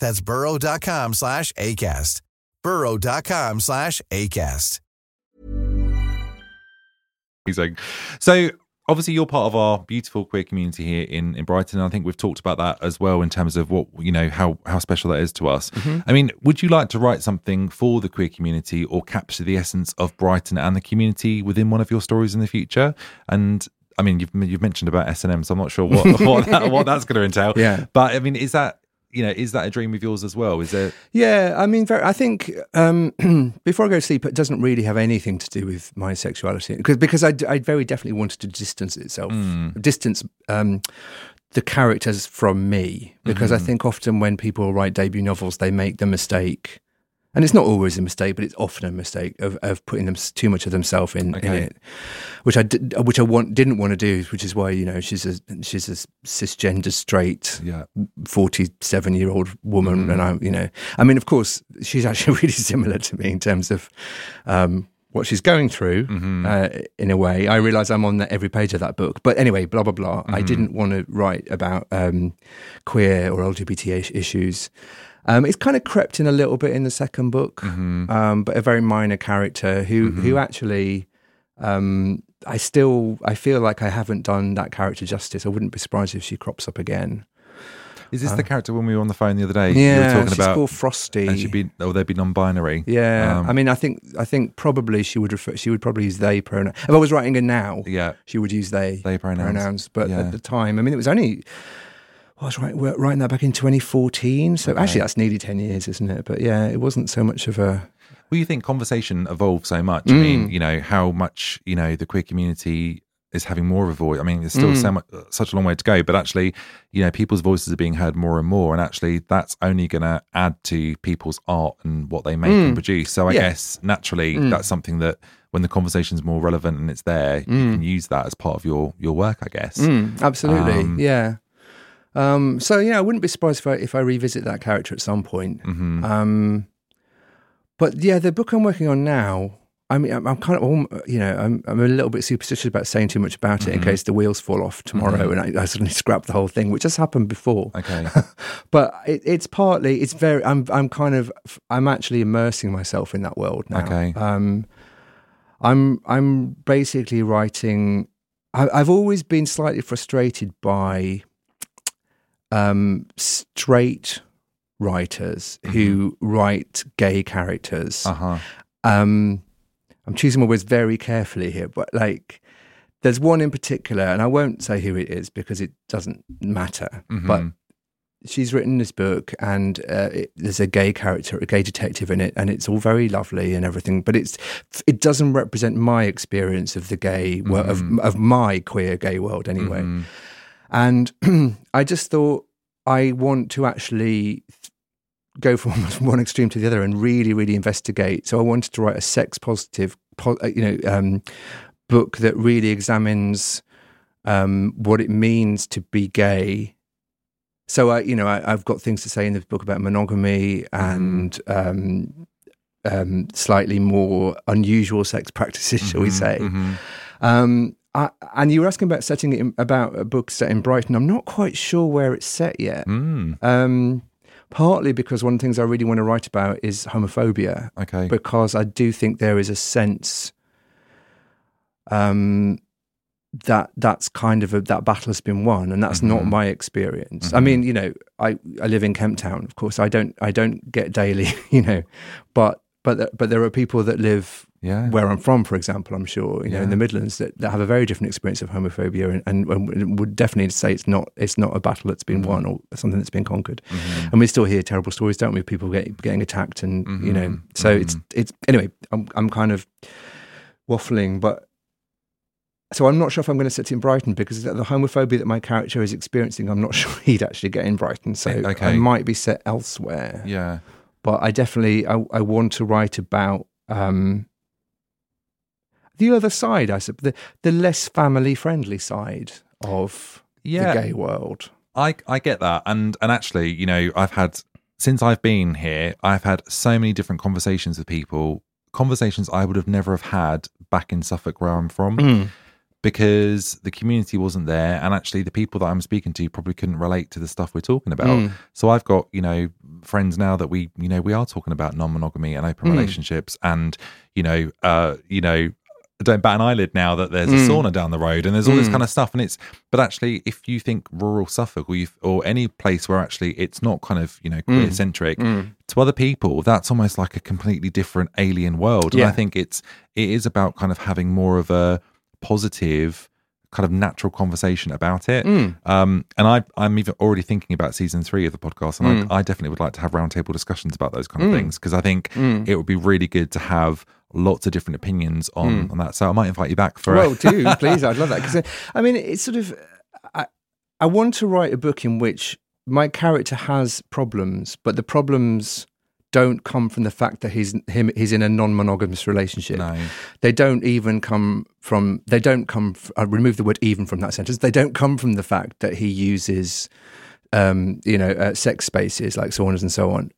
That's burrow dot com slash ACAST. burrow dot com slash ACAST. Amazing. So obviously you're part of our beautiful queer community here in, in Brighton. And I think we've talked about that as well in terms of what, you know, how, how special that is to us. Mm-hmm. I mean, would you like to write something for the queer community or capture the essence of Brighton and the community within one of your stories in the future? And I mean, you've, you've mentioned about S and M, so I'm not sure what, what, that, what that's going to entail. Yeah. But I mean, is that, you know, is that a dream of yours as well? Is there? Yeah, I mean, very, I think um, Before I Go to Sleep, it doesn't really have anything to do with my sexuality because because I, I very definitely wanted to distance itself, mm. distance um, the characters from me because mm-hmm. I think often when people write debut novels, they make the mistake And it's not always a mistake, but it's often a mistake of, of putting them, too much of themselves in, okay. in it, which I did, which I want, didn't want to do, which is why, you know, she's a she's a cisgender straight yeah. forty-seven year old woman, mm-hmm. and I, you know, I mean, of course, she's actually really similar to me in terms of um, what she's going through. Mm-hmm. Uh, in a way, I realise I'm on the, every page of that book, but anyway, blah blah blah. Mm-hmm. I didn't want to write about um, queer or L G B T issues. Um, it's kind of crept in a little bit in the second book, mm-hmm. um, but a very minor character who mm-hmm. who actually um, I still I feel like I haven't done that character justice. I wouldn't be surprised if she crops up again. Is this uh, the character when we were on the phone the other day? Yeah, you were talking she's about, called Frosty. And she'd be, oh, they'd be non-binary. Yeah, um, I mean, I think I think probably she would refer, she would probably use they pronouns. If I was writing her now, yeah. she would use they, they pronouns. pronouns. But yeah. at the time, I mean, it was only. I was writing, writing that back in twenty fourteen. So okay. actually that's nearly ten years, isn't it? But yeah, it wasn't so much of a... Well, you think conversation evolved so much. Mm. I mean, you know, how much, you know, the queer community is having more of a voice. I mean, there's still mm. so much, such a long way to go, but actually, you know, people's voices are being heard more and more, and actually that's only going to add to people's art and what they make mm. and produce. So I yeah. guess naturally mm. that's something that when the conversation's more relevant and it's there, mm. you can use that as part of your, your work, I guess. Mm. Absolutely, um, yeah. Um, so, yeah, I wouldn't be surprised if I, if I revisit that character at some point. Mm-hmm. Um, but, yeah, the book I'm working on now, I mean, I'm, I'm kind of, you know, I'm, I'm a little bit superstitious about saying too much about it mm-hmm. in case the wheels fall off tomorrow mm-hmm. and I, I suddenly scrap the whole thing, which has happened before. Okay. But it, it's partly, it's very, I'm I'm kind of, I'm actually immersing myself in that world now. Okay. Um, I'm, I'm basically writing, I, I've always been slightly frustrated by... Um, straight writers mm-hmm. who write gay characters. Uh-huh. Um, I'm choosing my words very carefully here, but like, there's one in particular, and I won't say who it is because it doesn't matter. Mm-hmm. But she's written this book, and uh, it, there's a gay character, a gay detective in it, and it's all very lovely and everything. But it's it doesn't represent my experience of the gay world, mm-hmm. of of my queer gay world anyway. Mm-hmm. And I just thought I want to actually go from one extreme to the other and really, really investigate. So I wanted to write a sex positive, you know, um, book that really examines um, what it means to be gay. So I, you know, I, I've got things to say in the book about monogamy and um, um, slightly more unusual sex practices, shall we say? Mm-hmm. Um, I, and you were asking about setting it in, about a book set in Brighton. I'm not quite sure where it's set yet. Mm. Um, partly because one of the things I really want to write about is homophobia. Okay. Because I do think there is a sense um, that that's kind of a, that battle has been won, and that's mm-hmm. not my experience. Mm-hmm. I mean, you know, I, I live in Kemp Town, of course. I don't I don't get daily, you know, but but but there are people that live. Yeah. Where I'm from, for example, I'm sure, you know, yeah. in the Midlands, that, that have a very different experience of homophobia, and, and, and would definitely say it's not it's not a battle that's been won or something that's been conquered. Mm-hmm. And we still hear terrible stories, don't we, of people get, getting attacked and, mm-hmm. you know, so mm-hmm. it's, it's anyway, I'm I'm kind of waffling, but so I'm not sure if I'm going to sit in Brighton because the homophobia that my character is experiencing, I'm not sure he'd actually get in Brighton. So okay. I might be set elsewhere. Yeah. But I definitely, I, I want to write about... Um, the other side, I suppose, the, the less family-friendly side of yeah, the gay world. I I get that. And and actually, you know, I've had, since I've been here, I've had so many different conversations with people, conversations I would have never have had back in Suffolk where I'm from, mm. because the community wasn't there. And actually the people that I'm speaking to probably couldn't relate to the stuff we're talking about. Mm. So I've got, you know, friends now that we, you know, we are talking about non-monogamy and open mm. relationships and, you know, uh, you know, don't bat an eyelid now that there's a mm. sauna down the road and there's all mm. this kind of stuff. And it's, but actually if you think rural Suffolk or you or any place where actually it's not kind of, you know, queer centric mm. mm. to other people, that's almost like a completely different alien world. Yeah. And I think it's, it is about kind of having more of a positive kind of natural conversation about it. Mm. Um, and I, I'm even already thinking about season three of the podcast. And mm. I, I definitely would like to have roundtable discussions about those kind of mm. things. Cause I think mm. it would be really good to have lots of different opinions on, mm. on that. So I might invite you back for well, it. Well, do, please. I'd love that. Because I, I mean, it's sort of, I, I want to write a book in which my character has problems, but the problems don't come from the fact that he's him he's in a non-monogamous relationship. No. They don't even come from they don't come f- I remove the word even from that sentence. They don't come from the fact that he uses um, you know uh, sex spaces like saunas and so on.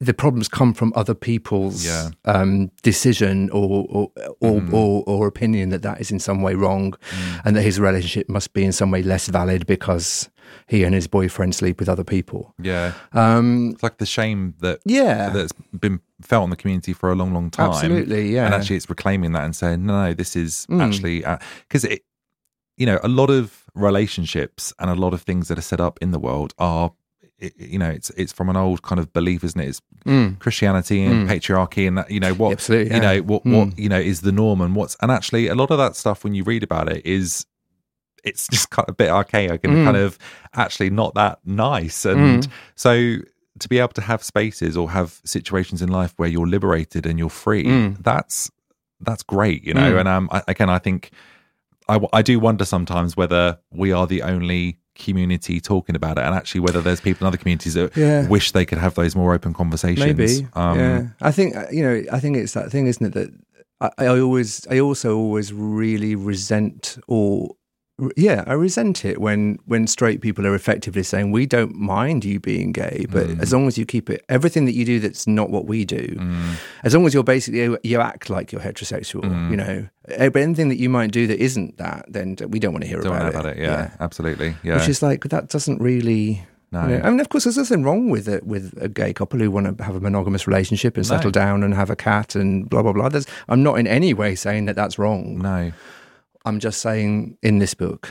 The problems come from other people's yeah. um, decision or or or, mm. or or opinion that that is in some way wrong, mm. and that his relationship must be in some way less valid because he and his boyfriend sleep with other people. Yeah, um, it's like the shame that yeah. that's been felt in the community for a long, long time. Absolutely, yeah. And actually, it's reclaiming that and saying, no, no this is mm. actually because uh, it, you know, a lot of relationships and a lot of things that are set up in the world are. It, you know, it's it's from an old kind of belief, isn't it? It's mm. Christianity and mm. patriarchy, and that, you know what, Absolutely, yeah. you know what, mm. what you know is the norm, and what's and actually a lot of that stuff when you read about it is it's just kind of a bit archaic and mm. kind of actually not that nice, and mm. so to be able to have spaces or have situations in life where you're liberated and you're free, mm. that's that's great, you know. Mm. And um, I, again, I think I I do wonder sometimes whether we are the only community talking about it, and actually whether there's people in other communities that yeah. wish they could have those more open conversations. Maybe, um, yeah. I think, you know, I think it's that thing, isn't it, that I, I always, I also always really resent or, yeah, I resent it when, when straight people are effectively saying, we don't mind you being gay, but mm. as long as you keep it, everything that you do that's not what we do, mm. as long as you're basically, you act like you're heterosexual, mm. you know, but anything that you might do that isn't that, then we don't want to hear don't about, about it. it yeah, yeah, absolutely. Yeah, which is like that doesn't really. No, you know, I mean, of course, there's nothing wrong with it with a gay couple who want to have a monogamous relationship and settle no. down and have a cat and blah blah blah. There's, I'm not in any way saying that that's wrong. No, I'm just saying in this book,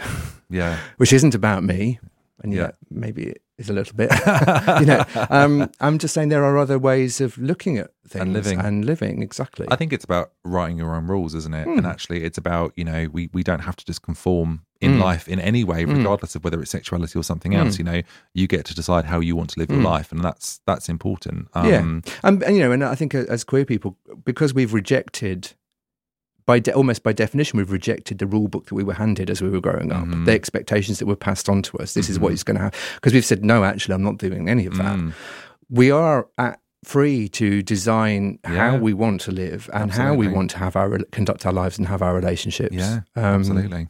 yeah, which isn't about me, and yeah, you know, maybe it is a little bit. you know, um, I'm just saying there are other ways of looking at things and living. And living, exactly. I think it's about writing your own rules, isn't it? Mm. And actually, it's about, you know, we we don't have to just conform in mm. life in any way, regardless mm. of whether it's sexuality or something else. Mm. You know, you get to decide how you want to live mm. your life, and that's that's important. Um, yeah, and, and you know, and I think as queer people, because we've rejected. By de- almost by definition, we've rejected the rule book that we were handed as we were growing up, mm. the expectations that were passed on to us. This mm. is what it's going to happen. Because we've said, no, actually, I'm not doing any of that. Mm. We are at, free to design yeah. how we want to live and absolutely. How we want to have our conduct our lives and have our relationships. Yeah, um, absolutely.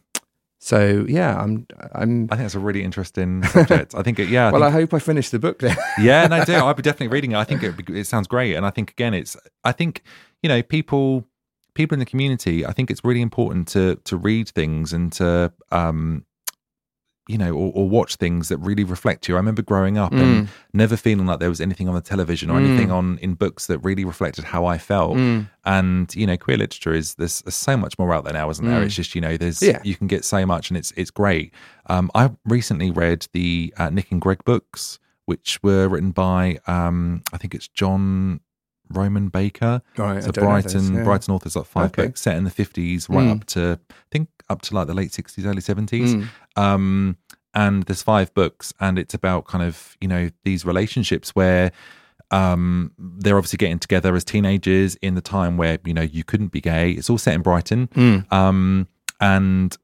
So, yeah, I'm, I'm... I think that's a really interesting subject. I think, it, yeah. I well, think... I hope I finish the book then. yeah, no, I do. I'll be definitely reading it. I think it, it sounds great. And I think, again, it's... I think, you know, people... People in the community, I think it's really important to to read things and to, um, you know, or, or watch things that really reflect you. I remember growing up mm. and never feeling like there was anything on the television or mm. anything on in books that really reflected how I felt. Mm. And, you know, queer literature is, there's, there's so much more out there now, isn't mm. there? It's just, you know, there's yeah. you can get so much and it's it's great. Um, I recently read the uh, Nick and Greg books, which were written by, um, I think it's John... Roman Baker, right, so Brighton, this, yeah. Brighton authors like five okay. books set in the fifties, right mm. up to I think up to like the late sixties, early seventies. Mm. Um, and there's five books, and it's about kind of you know these relationships where um, they're obviously getting together as teenagers in the time where you know you couldn't be gay. It's all set in Brighton, mm. um, and.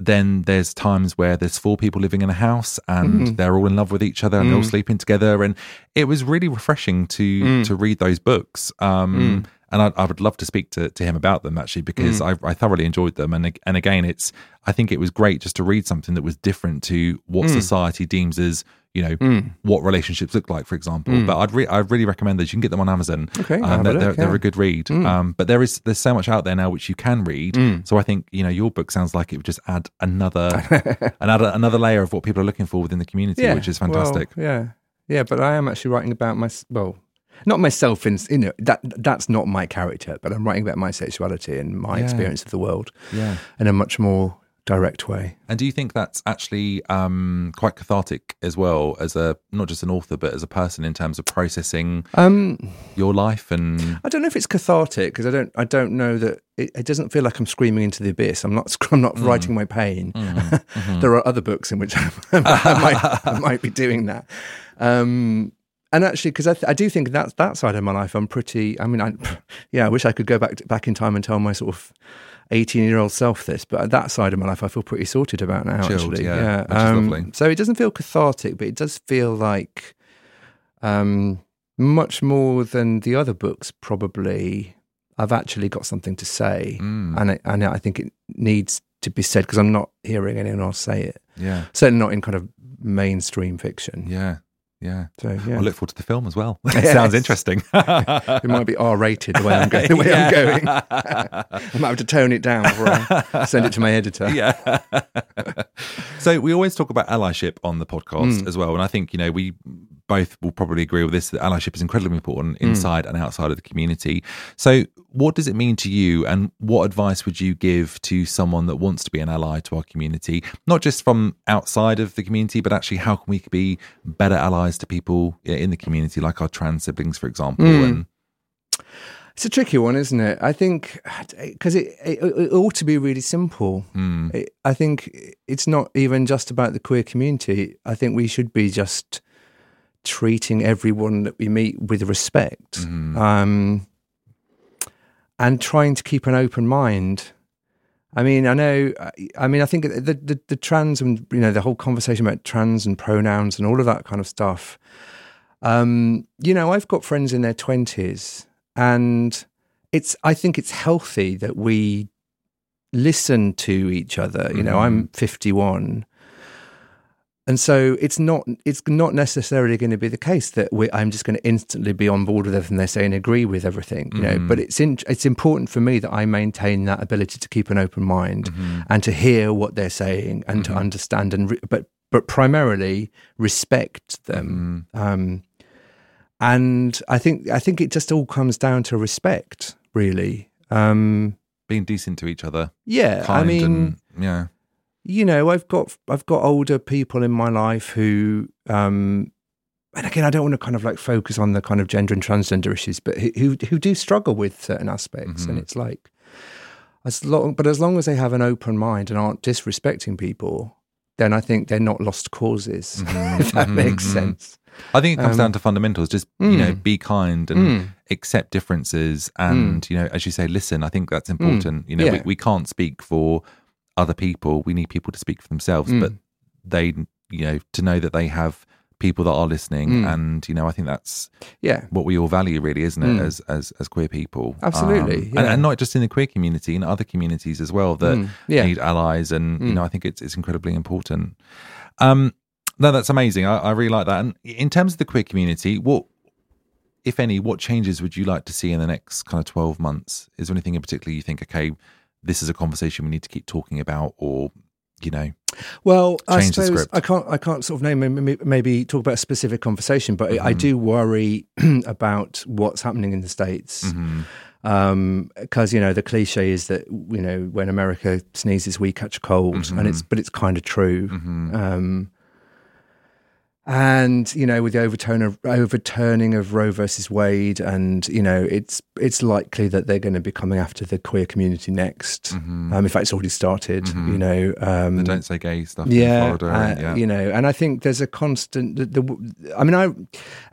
Then there's times where there's four people living in a house and mm-hmm. they're all in love with each other and mm. they're all sleeping together. And it was really refreshing to mm. to read those books. Um, mm. And I, I would love to speak to, to him about them, actually, because mm. I, I thoroughly enjoyed them. And and again, it's I think it was great just to read something that was different to what mm. society deems as, you know, mm. what relationships look like, for example. Mm. But I'd re- I really recommend those. You can get them on Amazon. Okay, um, they're, a look, they're, yeah. they're a good read. Mm. Um, but there is there's so much out there now which you can read. Mm. So I think, you know, your book sounds like it would just add another another another layer of what people are looking for within the community, yeah. which is fantastic. Well, yeah, yeah. But I am actually writing about my well. Not myself, in, you know, that that's not my character, but I'm writing about my sexuality and my yeah. experience of the world yeah. in a much more direct way. And do you think that's actually um, quite cathartic as well, as a not just an author, but as a person in terms of processing um, your life? And I don't know if it's cathartic because I don't I don't know that it, it doesn't feel like I'm screaming into the abyss. I'm not I'm not mm. writing my pain. Mm-hmm. Mm-hmm. There are other books in which I, I, might, I might be doing that. Um, And actually, because I, th- I do think that that side of my life, I'm pretty. I mean, I, yeah, I wish I could go back to, back in time and tell my sort of eighteen-year-old self this, but that side of my life, I feel pretty sorted about now. Chilled, actually, yeah, yeah. Um, so it doesn't feel cathartic, but it does feel like, um, much more than the other books probably, I've actually got something to say. Mm. And, I, and I think it needs to be said because I'm not hearing anyone else say it. Yeah. Certainly not in kind of mainstream fiction. Yeah. Yeah. So, yeah. I look forward to the film as well. It yes. sounds interesting. It might be R-rated the way I'm going. The way yeah. I'm going. I might have to tone it down before I send it to my editor. Yeah. So we always talk about allyship on the podcast mm. as well. And I think, you know, we both will probably agree with this, that allyship is incredibly important inside mm. and outside of the community. So what does it mean to you, and what advice would you give to someone that wants to be an ally to our community, not just from outside of the community, but actually how can we be better allies to people in the community, like our trans siblings, for example? Mm. And it's a tricky one, isn't it? I think because it, it, it ought to be really simple. Mm. It, I think it's not even just about the queer community. I think we should be just treating everyone that we meet with respect. Mm. Um and trying to keep an open mind. I mean, I know, I mean, I think the, the, the trans and, you know, the whole conversation about trans and pronouns and all of that kind of stuff. Um, you know, I've got friends in their twenties, and it's, I think it's healthy that we listen to each other. You know, mm-hmm. I'm fifty-one. And so it's not it's not necessarily going to be the case that we, I'm just going to instantly be on board with everything they say and agree with everything, you know. Mm-hmm. But it's in, it's important for me that I maintain that ability to keep an open mind mm-hmm. and to hear what they're saying and mm-hmm. to understand and re, but but primarily respect them. Mm-hmm. Um, and I think I think it just all comes down to respect, really. Um, Being decent to each other. Yeah, kind I mean, and, yeah. You know, I've got I've got older people in my life who, um, and again, I don't want to kind of like focus on the kind of gender and transgender issues, but who who do struggle with certain aspects, mm-hmm. and it's like, as long, but as long as they have an open mind and aren't disrespecting people, then I think they're not lost causes. Mm-hmm. If that mm-hmm. makes mm-hmm. sense. I think it comes um, down to fundamentals. Just, mm, you know, be kind and mm, accept differences, and mm, you know, as you say, listen. I think that's important. Mm, you know, yeah. we, we can't speak for other people. We need people to speak for themselves, mm. but they, you know, to know that they have people that are listening, mm. and, you know, I think that's yeah what we all value, really, isn't it, mm. as, as as queer people? Absolutely. Um, yeah. and, and not just in the queer community, in other communities as well that mm. yeah. need allies, and mm. you know, I think it's it's incredibly important. Um, no, that's amazing. I, I really like that. And in terms of the queer community, what, if any, what changes would you like to see in the next kind of twelve months? Is there anything in particular you think, okay, this is a conversation we need to keep talking about, or, you know, well, I suppose I can't, I can't sort of name, maybe talk about a specific conversation, but mm-hmm. I do worry about what's happening in the States. Mm-hmm. Um, cause you know, the cliche is that, you know, when America sneezes, we catch a cold, mm-hmm. and it's, but it's kind of true. Mm-hmm. Um, And, you know, with the overturn of, overturning of Roe versus Wade, and, you know, it's it's likely that they're going to be coming after the queer community next. Mm-hmm. Um, in fact, it's already started, mm-hmm. you know. Um, the Don't Say Gay stuff yeah, in Florida. Uh, yeah, you know, and I think there's a constant... The, the, I mean, I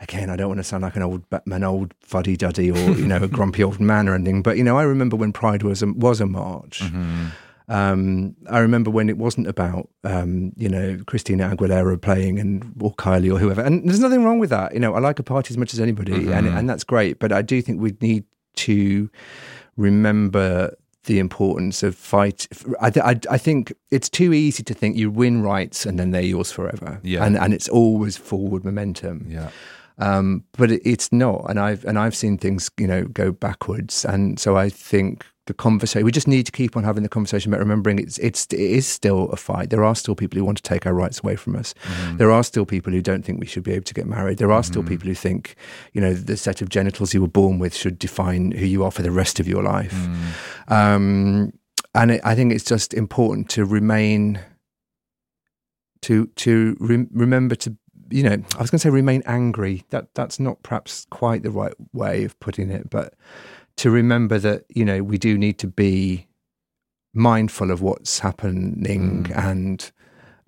again, I don't want to sound like an old an old fuddy-duddy or, you know, a grumpy old man or anything, but, you know, I remember when Pride was a, was a march. Mm-hmm. Um, I remember when it wasn't about, um, you know, Christina Aguilera playing and or Kylie or whoever. And there's nothing wrong with that. You know, I like a party as much as anybody, mm-hmm. and and that's great. But I do think we need to remember the importance of fight. I, I, I think it's too easy to think you win rights and then they're yours forever. Yeah. And, and it's always forward momentum. Yeah. Um, but it, it's not. And I've, and I've seen things, you know, go backwards. And so I think the conversation, we just need to keep on having the conversation about remembering it's it's it is still a fight. There are still people who want to take our rights away from us. Mm. There are still people who don't think we should be able to get married. There are still mm. people who think, you know, the set of genitals you were born with should define who you are for the rest of your life. Mm. Um, and it, I think it's just important to remain, to to re- remember to, you know, I was going to say remain angry. That that's not perhaps quite the right way of putting it, but to remember that, you know, we do need to be mindful of what's happening mm. and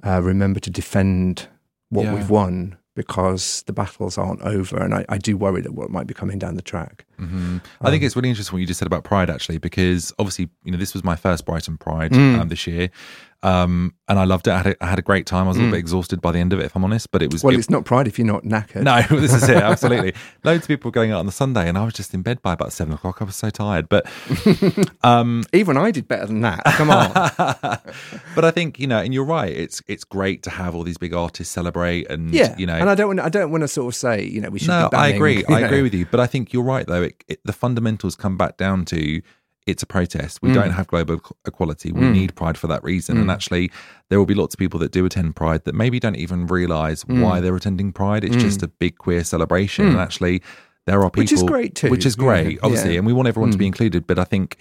uh, remember to defend what yeah. we've won, because the battles aren't over. And I, I do worry that what might be coming down the track. Mm-hmm. I um, think it's really interesting what you just said about Pride, actually, because obviously, you know, this was my first Brighton Pride mm. um, this year. Um, and I loved it. I had, a, I had a great time. I was a little mm. bit exhausted by the end of it, if I'm honest. But it was well. It, it's not Pride if you're not knackered. No, this is it. Absolutely, loads of people were going out on the Sunday, and I was just in bed by about seven o'clock. I was so tired, but um, even I did better than that. Come on. But I think, you know, and you're right. It's it's great to have all these big artists celebrate, and yeah. you know, and I don't want I don't want to sort of say, you know, we should. No, be banning, I agree. I know. agree with you. But I think you're right though. It, it, the fundamentals come back down to. It's a protest. We mm. don't have global equality. We mm. need Pride for that reason. Mm. And actually, there will be lots of people that do attend Pride that maybe don't even realise mm. why they're attending Pride. It's mm. just a big queer celebration. Mm. And actually, there are people... Which is great too. Which is great, yeah. obviously. Yeah. And we want everyone mm. to be included. But I think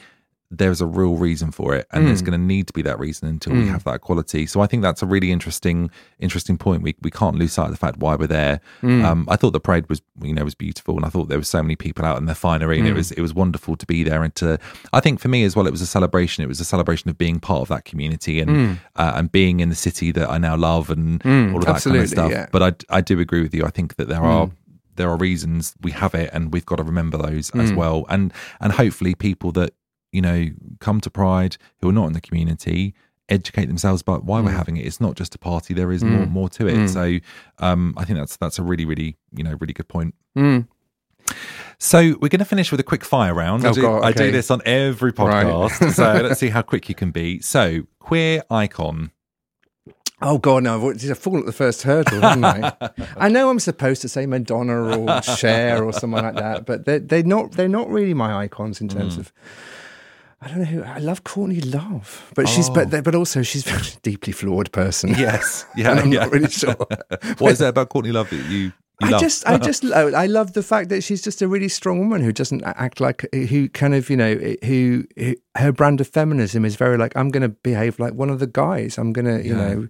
there's a real reason for it. And mm. there's going to need to be that reason until mm. we have that equality. So I think that's a really interesting interesting point. We we can't lose sight of the fact why we're there. Mm. Um, I thought the parade was, you know, was beautiful, and I thought there were so many people out in their finery, and mm. it was it was wonderful to be there. And to, I think for me as well, it was a celebration. It was a celebration of being part of that community and mm. uh, and being in the city that I now love and mm. all of that Absolutely, kind of stuff. Yeah. But I I do agree with you. I think that there mm. are there are reasons we have it, and we've got to remember those mm. as well. And and hopefully people that, you know, come to Pride who are not in the community, educate themselves about why mm. we're having it. It's not just a party. There is mm. more more to it. Mm. So um, I think that's that's a really, really, you know, really good point. Mm. So we're going to finish with a quick fire round. Oh, I, do, God, okay. I do this on every podcast. Right. So let's see how quick you can be. So, queer icon. Oh, God, no. I did I fall at the first hurdle, didn't I? I know I'm supposed to say Madonna or Cher or someone like that, but they're, they're, not, they're not really my icons in terms mm. of... I don't know who I love Courtney Love, but oh. she's but but also she's a deeply flawed person. Yes, yeah, I'm yeah. not really sure. What is that about Courtney Love that you? you I love? just I just I love the fact that she's just a really strong woman who doesn't act like who kind of you know who, who her brand of feminism is very like I'm going to behave like one of the guys. I'm going to you yeah. know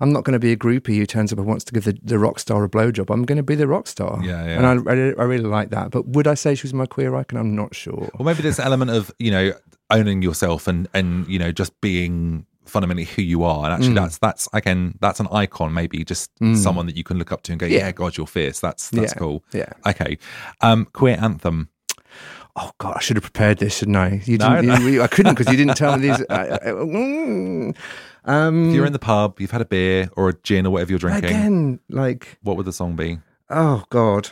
I'm not going to be a groupie who turns up and wants to give the, the rock star a blowjob. I'm going to be the rock star. Yeah, yeah. And I, I I really like that. But would I say she was my queer icon? I'm not sure. Well, maybe there's an element of you know. owning yourself and and you know just being fundamentally who you are, and actually mm. that's that's again that's an icon, maybe just mm. someone that you can look up to and go yeah, yeah God you're fierce, that's that's yeah. cool yeah okay um queer anthem. Oh God, I should have prepared this, shouldn't I? You no, didn't, no. You, I couldn't because you didn't tell me these. I, I, mm. um if you're in the pub, you've had a beer or a gin or whatever you're drinking again, like what would the song be? Oh God.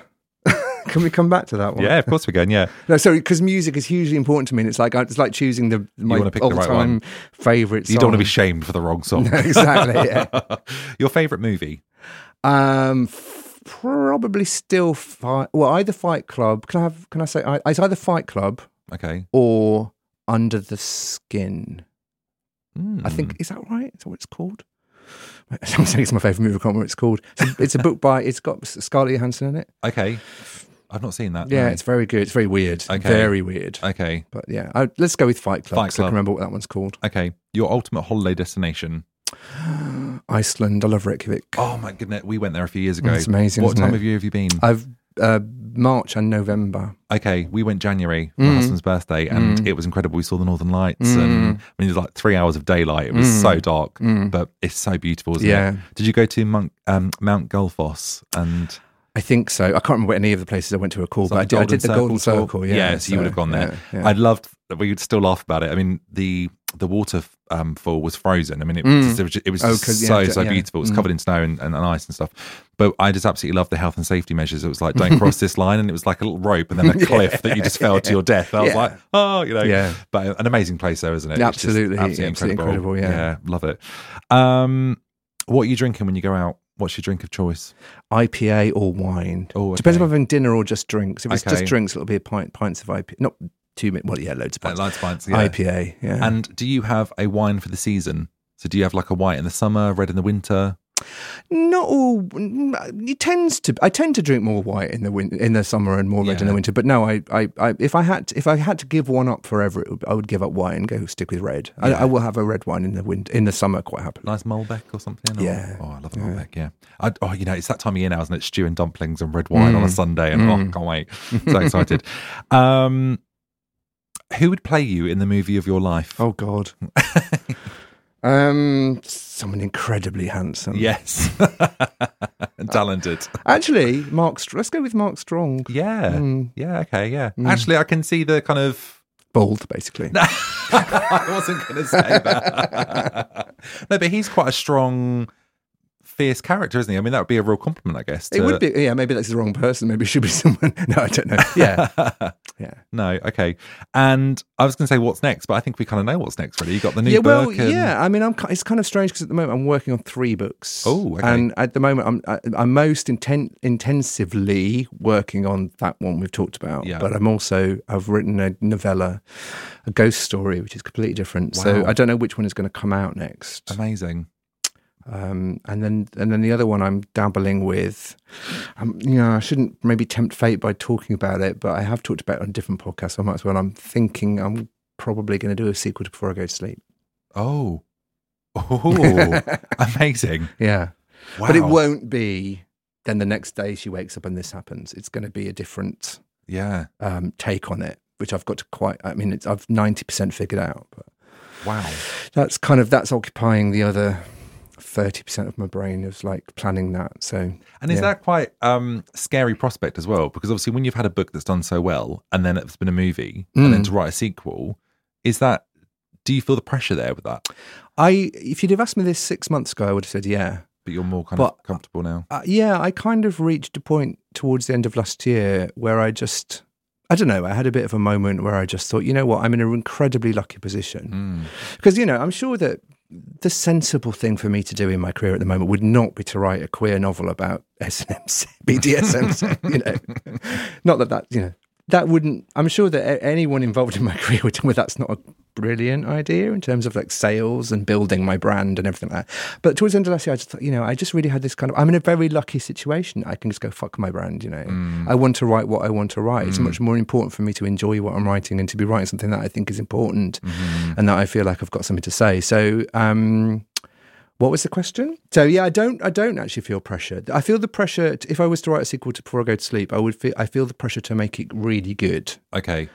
Can we come back to that one? Yeah, of course we can. Yeah, no, sorry, because music is hugely important to me, and it's like it's like choosing the my all-time right favourite song. You don't want to be shamed for the wrong song. No, exactly. Yeah. Your favourite movie? Um, f- probably still fight. Well, either Fight Club. Can I have? Can I say I, it's either Fight Club? Okay. Or Under the Skin. Mm. I think is that right? Is that what it's called? I'm saying it's my favourite movie. I can't remember what it's called. It's a, it's a book by. It's got Scarlett Johansson in it. Okay. I've not seen that. Yeah, no. It's very good. It's very weird. Okay. Very weird. Okay. But yeah, I, let's go with Fight Club. Fight Club. I can remember what that one's called. Okay. Your ultimate holiday destination? Iceland. I love Reykjavik. Oh my goodness. We went there a few years ago. It's amazing. What time of year have you been? I've uh, March and November. Okay. We went January for mm. my husband's birthday and mm. it was incredible. We saw the Northern Lights mm. and I mean, it was like three hours of daylight. It was mm. so dark, mm. but it's so beautiful, isn't yeah. it? Did you go to Mount, um, Mount Gullfoss and... I think so. I can't remember any of the places I went to a call, so but I did, I did the Golden Circle. Circle yeah, yeah, so you would have gone there. Yeah, yeah. I'd loved, we would still laugh about it. I mean, the the waterfall um, was frozen. I mean, it, mm. it was, it was oh, so, yeah, so yeah. beautiful. It was mm. covered in snow and, and, and ice and stuff. But I just absolutely loved the health and safety measures. It was like, don't cross this line. And it was like a little rope and then a cliff yeah, that you just fell yeah. to your death. I yeah. was like, oh, you know. Yeah. But an amazing place though, isn't it? Yeah, absolutely. Absolutely, absolutely incredible. incredible yeah. yeah, love it. Um, what are you drinking when you go out? What's your drink of choice? I P A or wine. Oh, okay. Depends if I'm having dinner or just drinks. If it's okay. just drinks, it'll be a pint, pints of I P A. Not two minutes. Well, yeah, loads of pints. Uh, loads of pints, yeah. I P A, yeah. And do you have a wine for the season? So do you have like a white in the summer, red in the winter? Not all. It tends to. I tend to drink more white in the win, in the summer and more red yeah. in the winter. But no, I, I, I, if I had, to, if I had to give one up forever, it would, I would give up white and go stick with red. Yeah. I, I will have a red wine in the winter, in the summer, quite happily. Nice Malbec or something. Or, yeah. Oh, I love yeah. Malbec. Yeah. I, oh, you know, it's that time of year now, isn't it? Stew and dumplings and red wine mm. on a Sunday, and mm. oh, I can't wait. So excited. um, who would play you in the movie of your life? Oh God. Um, someone incredibly handsome. Yes. and talented. Actually, Mark. Let's go with Mark Strong. Yeah. Mm. Yeah. Okay. Yeah. Mm. Actually, I can see the kind of. Bold, basically. I wasn't going to say that. No, but he's quite a strong, fierce character, isn't he? I mean, that would be a real compliment, I guess. To... It would be. Yeah, maybe that's the wrong person. Maybe it should be someone. No, I don't know. Yeah. Yeah. No, okay. And I was going to say what's next, but I think we kind of know what's next, really. You got the new yeah, well, book. And... Yeah, I mean, I'm, it's kind of strange because at the moment I'm working on three books. Oh, okay. And at the moment I'm, I, I'm most inten- intensively working on that one we've talked about. Yeah. But I'm also, I've written a novella, a ghost story, which is completely different. Wow. So I don't know which one is going to come out next. Amazing. Um, and then, and then the other one I'm dabbling with. Um, you know, I shouldn't maybe tempt fate by talking about it, but I have talked about it on different podcasts. So I might as well. I'm thinking I'm probably going to do a sequel to Before I Go to Sleep. Oh, oh, amazing! Yeah, wow. But it won't be. Then the next day she wakes up and this happens. It's going to be a different, yeah, um, take on it, which I've got to quite. I mean, it's, I've ninety percent figured out. But wow, that's kind of that's occupying the other. thirty percent of my brain is like planning that. So, and is yeah. that quite um scary prospect as well? Because obviously when you've had a book that's done so well and then it's been a movie mm. and then to write a sequel, is that, do you feel the pressure there with that? I, if you'd have asked me this six months ago, I would have said, yeah. But you're more kind but, of comfortable now. Uh, yeah. I kind of reached a point towards the end of last year where I just, I don't know, I had a bit of a moment where I just thought, you know what, I'm in an incredibly lucky position. Mm. Because, you know, I'm sure that the sensible thing for me to do in my career at the moment would not be to write a queer novel about S and M, B D S M, you know. Not that that, you know, that wouldn't, I'm sure that anyone involved in my career would tell me that's not a brilliant idea in terms of like sales and building my brand and everything like that. But towards the end of last year, I just thought, you know, I just really had this kind of, I'm in a very lucky situation. I can just go fuck my brand, you know. Mm. I want to write what I want to write. Mm. It's much more important for me to enjoy what I'm writing and to be writing something that I think is important mm-hmm. and that I feel like I've got something to say. So, um, what was the question? So yeah, I don't, I don't actually feel pressure. I feel the pressure to, if I was to write a sequel to Before I Go to Sleep, I would feel, I feel the pressure to make it really good. Okay.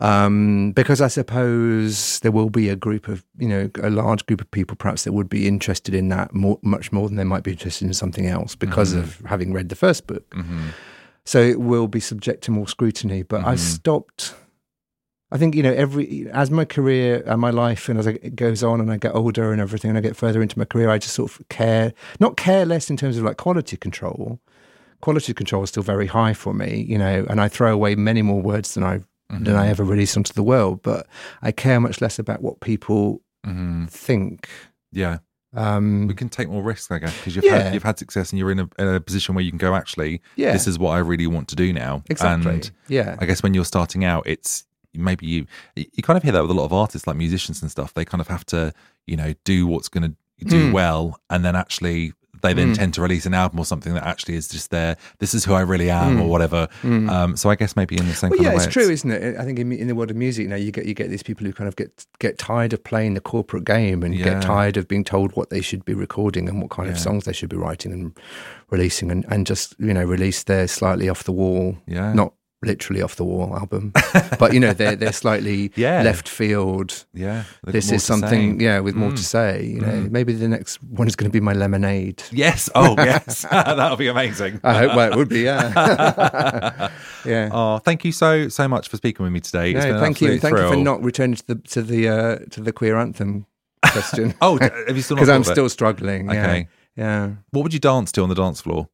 Um, because I suppose there will be a group of, you know, a large group of people perhaps that would be interested in that more, much more than they might be interested in something else because mm-hmm. of having read the first book. Mm-hmm. So it will be subject to more scrutiny. But mm-hmm. I stopped, I think, you know, every as my career and my life and as it goes on and I get older and everything and I get further into my career, I just sort of care, not care less in terms of like quality control. Quality control is still very high for me, you know, and I throw away many more words than I've Mm-hmm. than I ever released onto the world, but I care much less about what people mm-hmm. think. Yeah, um, we can take more risks, I guess, because you've yeah. had, you've had success and you're in a, in a position where you can go. Actually, yeah. this is what I really want to do now. Exactly. And yeah, I guess when you're starting out, it's maybe you you kind of hear that with a lot of artists, like musicians and stuff. They kind of have to, you know, do what's going to do mm. well, and then actually. They then mm. tend to release an album or something that actually is just there. This is who I really am, mm. or whatever. Mm. Um, so I guess maybe in the same. Well, kind yeah, of way it's true, it's... isn't it? I think in, in the world of music, you know, you get you get these people who kind of get get tired of playing the corporate game and yeah. get tired of being told what they should be recording and what kind yeah. of songs they should be writing and releasing, and, and just you know release their slightly off the wall, yeah. not literally off the wall album, but you know they're they're slightly yeah. left field. Yeah, this is something. Yeah, with more mm. to say. You know, mm. maybe the next one is going to be my Lemonade. Yes. Oh, yes. That'll be amazing. I hope well, it would be. Yeah. Yeah. Oh, thank you so so much for speaking with me today. No, it's been thank you. Thank thrill. you for not returning to the to the uh, to the queer anthem question. Oh, have you still? Because I'm still it? struggling. Okay. Yeah. yeah. What would you dance to on the dance floor?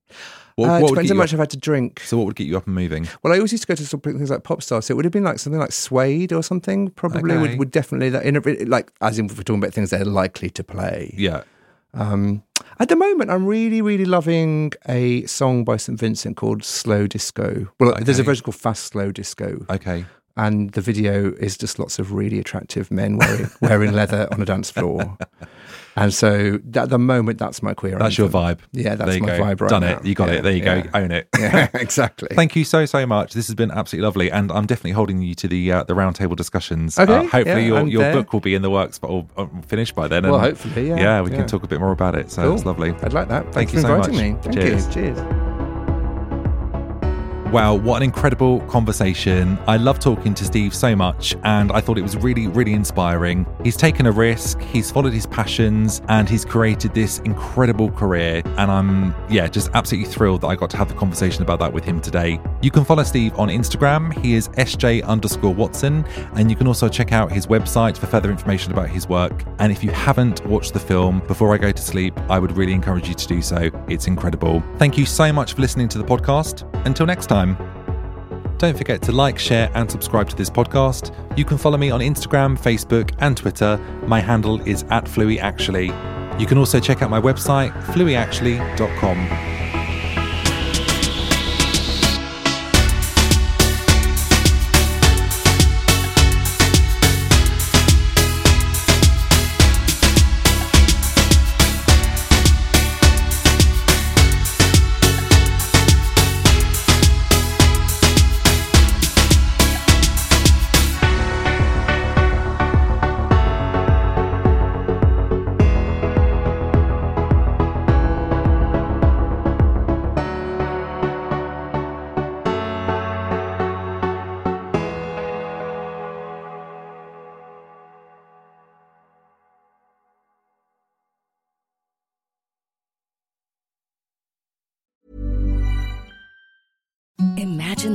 What, uh, what depends how much up? I've had to drink. So what would get you up and moving? Well, I always used to go to things like pop stars. So it would have been like something like Suede or something. Probably okay. would, would definitely that in a, like as in if we're talking about things they're likely to play. Yeah. Um, at the moment, I'm really, really loving a song by Saint Vincent called Slow Disco. Well, okay. there's a version called Fast Slow Disco. Okay. And the video is just lots of really attractive men wearing wearing leather on a dance floor. And so at the moment, that's my queer. That's anthem. Your vibe. Yeah, that's my go. vibe right Done now. Done it. You got yeah, it. There you yeah. go. Own it. Yeah, exactly. Thank you so, so much. This has been absolutely lovely. And I'm definitely holding you to the uh, the roundtable discussions. Okay, uh, hopefully yeah, your, your book will be in the works but will um, finish by then. Well, and, hopefully, yeah. Yeah, we yeah. can talk a bit more about it. So cool. It's lovely. I'd like that. Thank Thanks you for so inviting much. me. Thank Cheers. you. Cheers. Wow, what an incredible conversation. I love talking to Steve so much, and I thought it was really, really inspiring. He's taken a risk, he's followed his passions, and he's created this incredible career. And I'm, yeah, just absolutely thrilled that I got to have the conversation about that with him today. You can follow Steve on Instagram. He is S J underscore Watson. And you can also check out his website for further information about his work. And if you haven't watched the film Before I Go to Sleep, I would really encourage you to do so. It's incredible. Thank you so much for listening to the podcast. Until next time. Don't forget to like, share and subscribe to this podcast. You can follow me on Instagram, Facebook and Twitter. My handle is at FlueyActually. You can also check out my website, fluey actually dot com. Imagine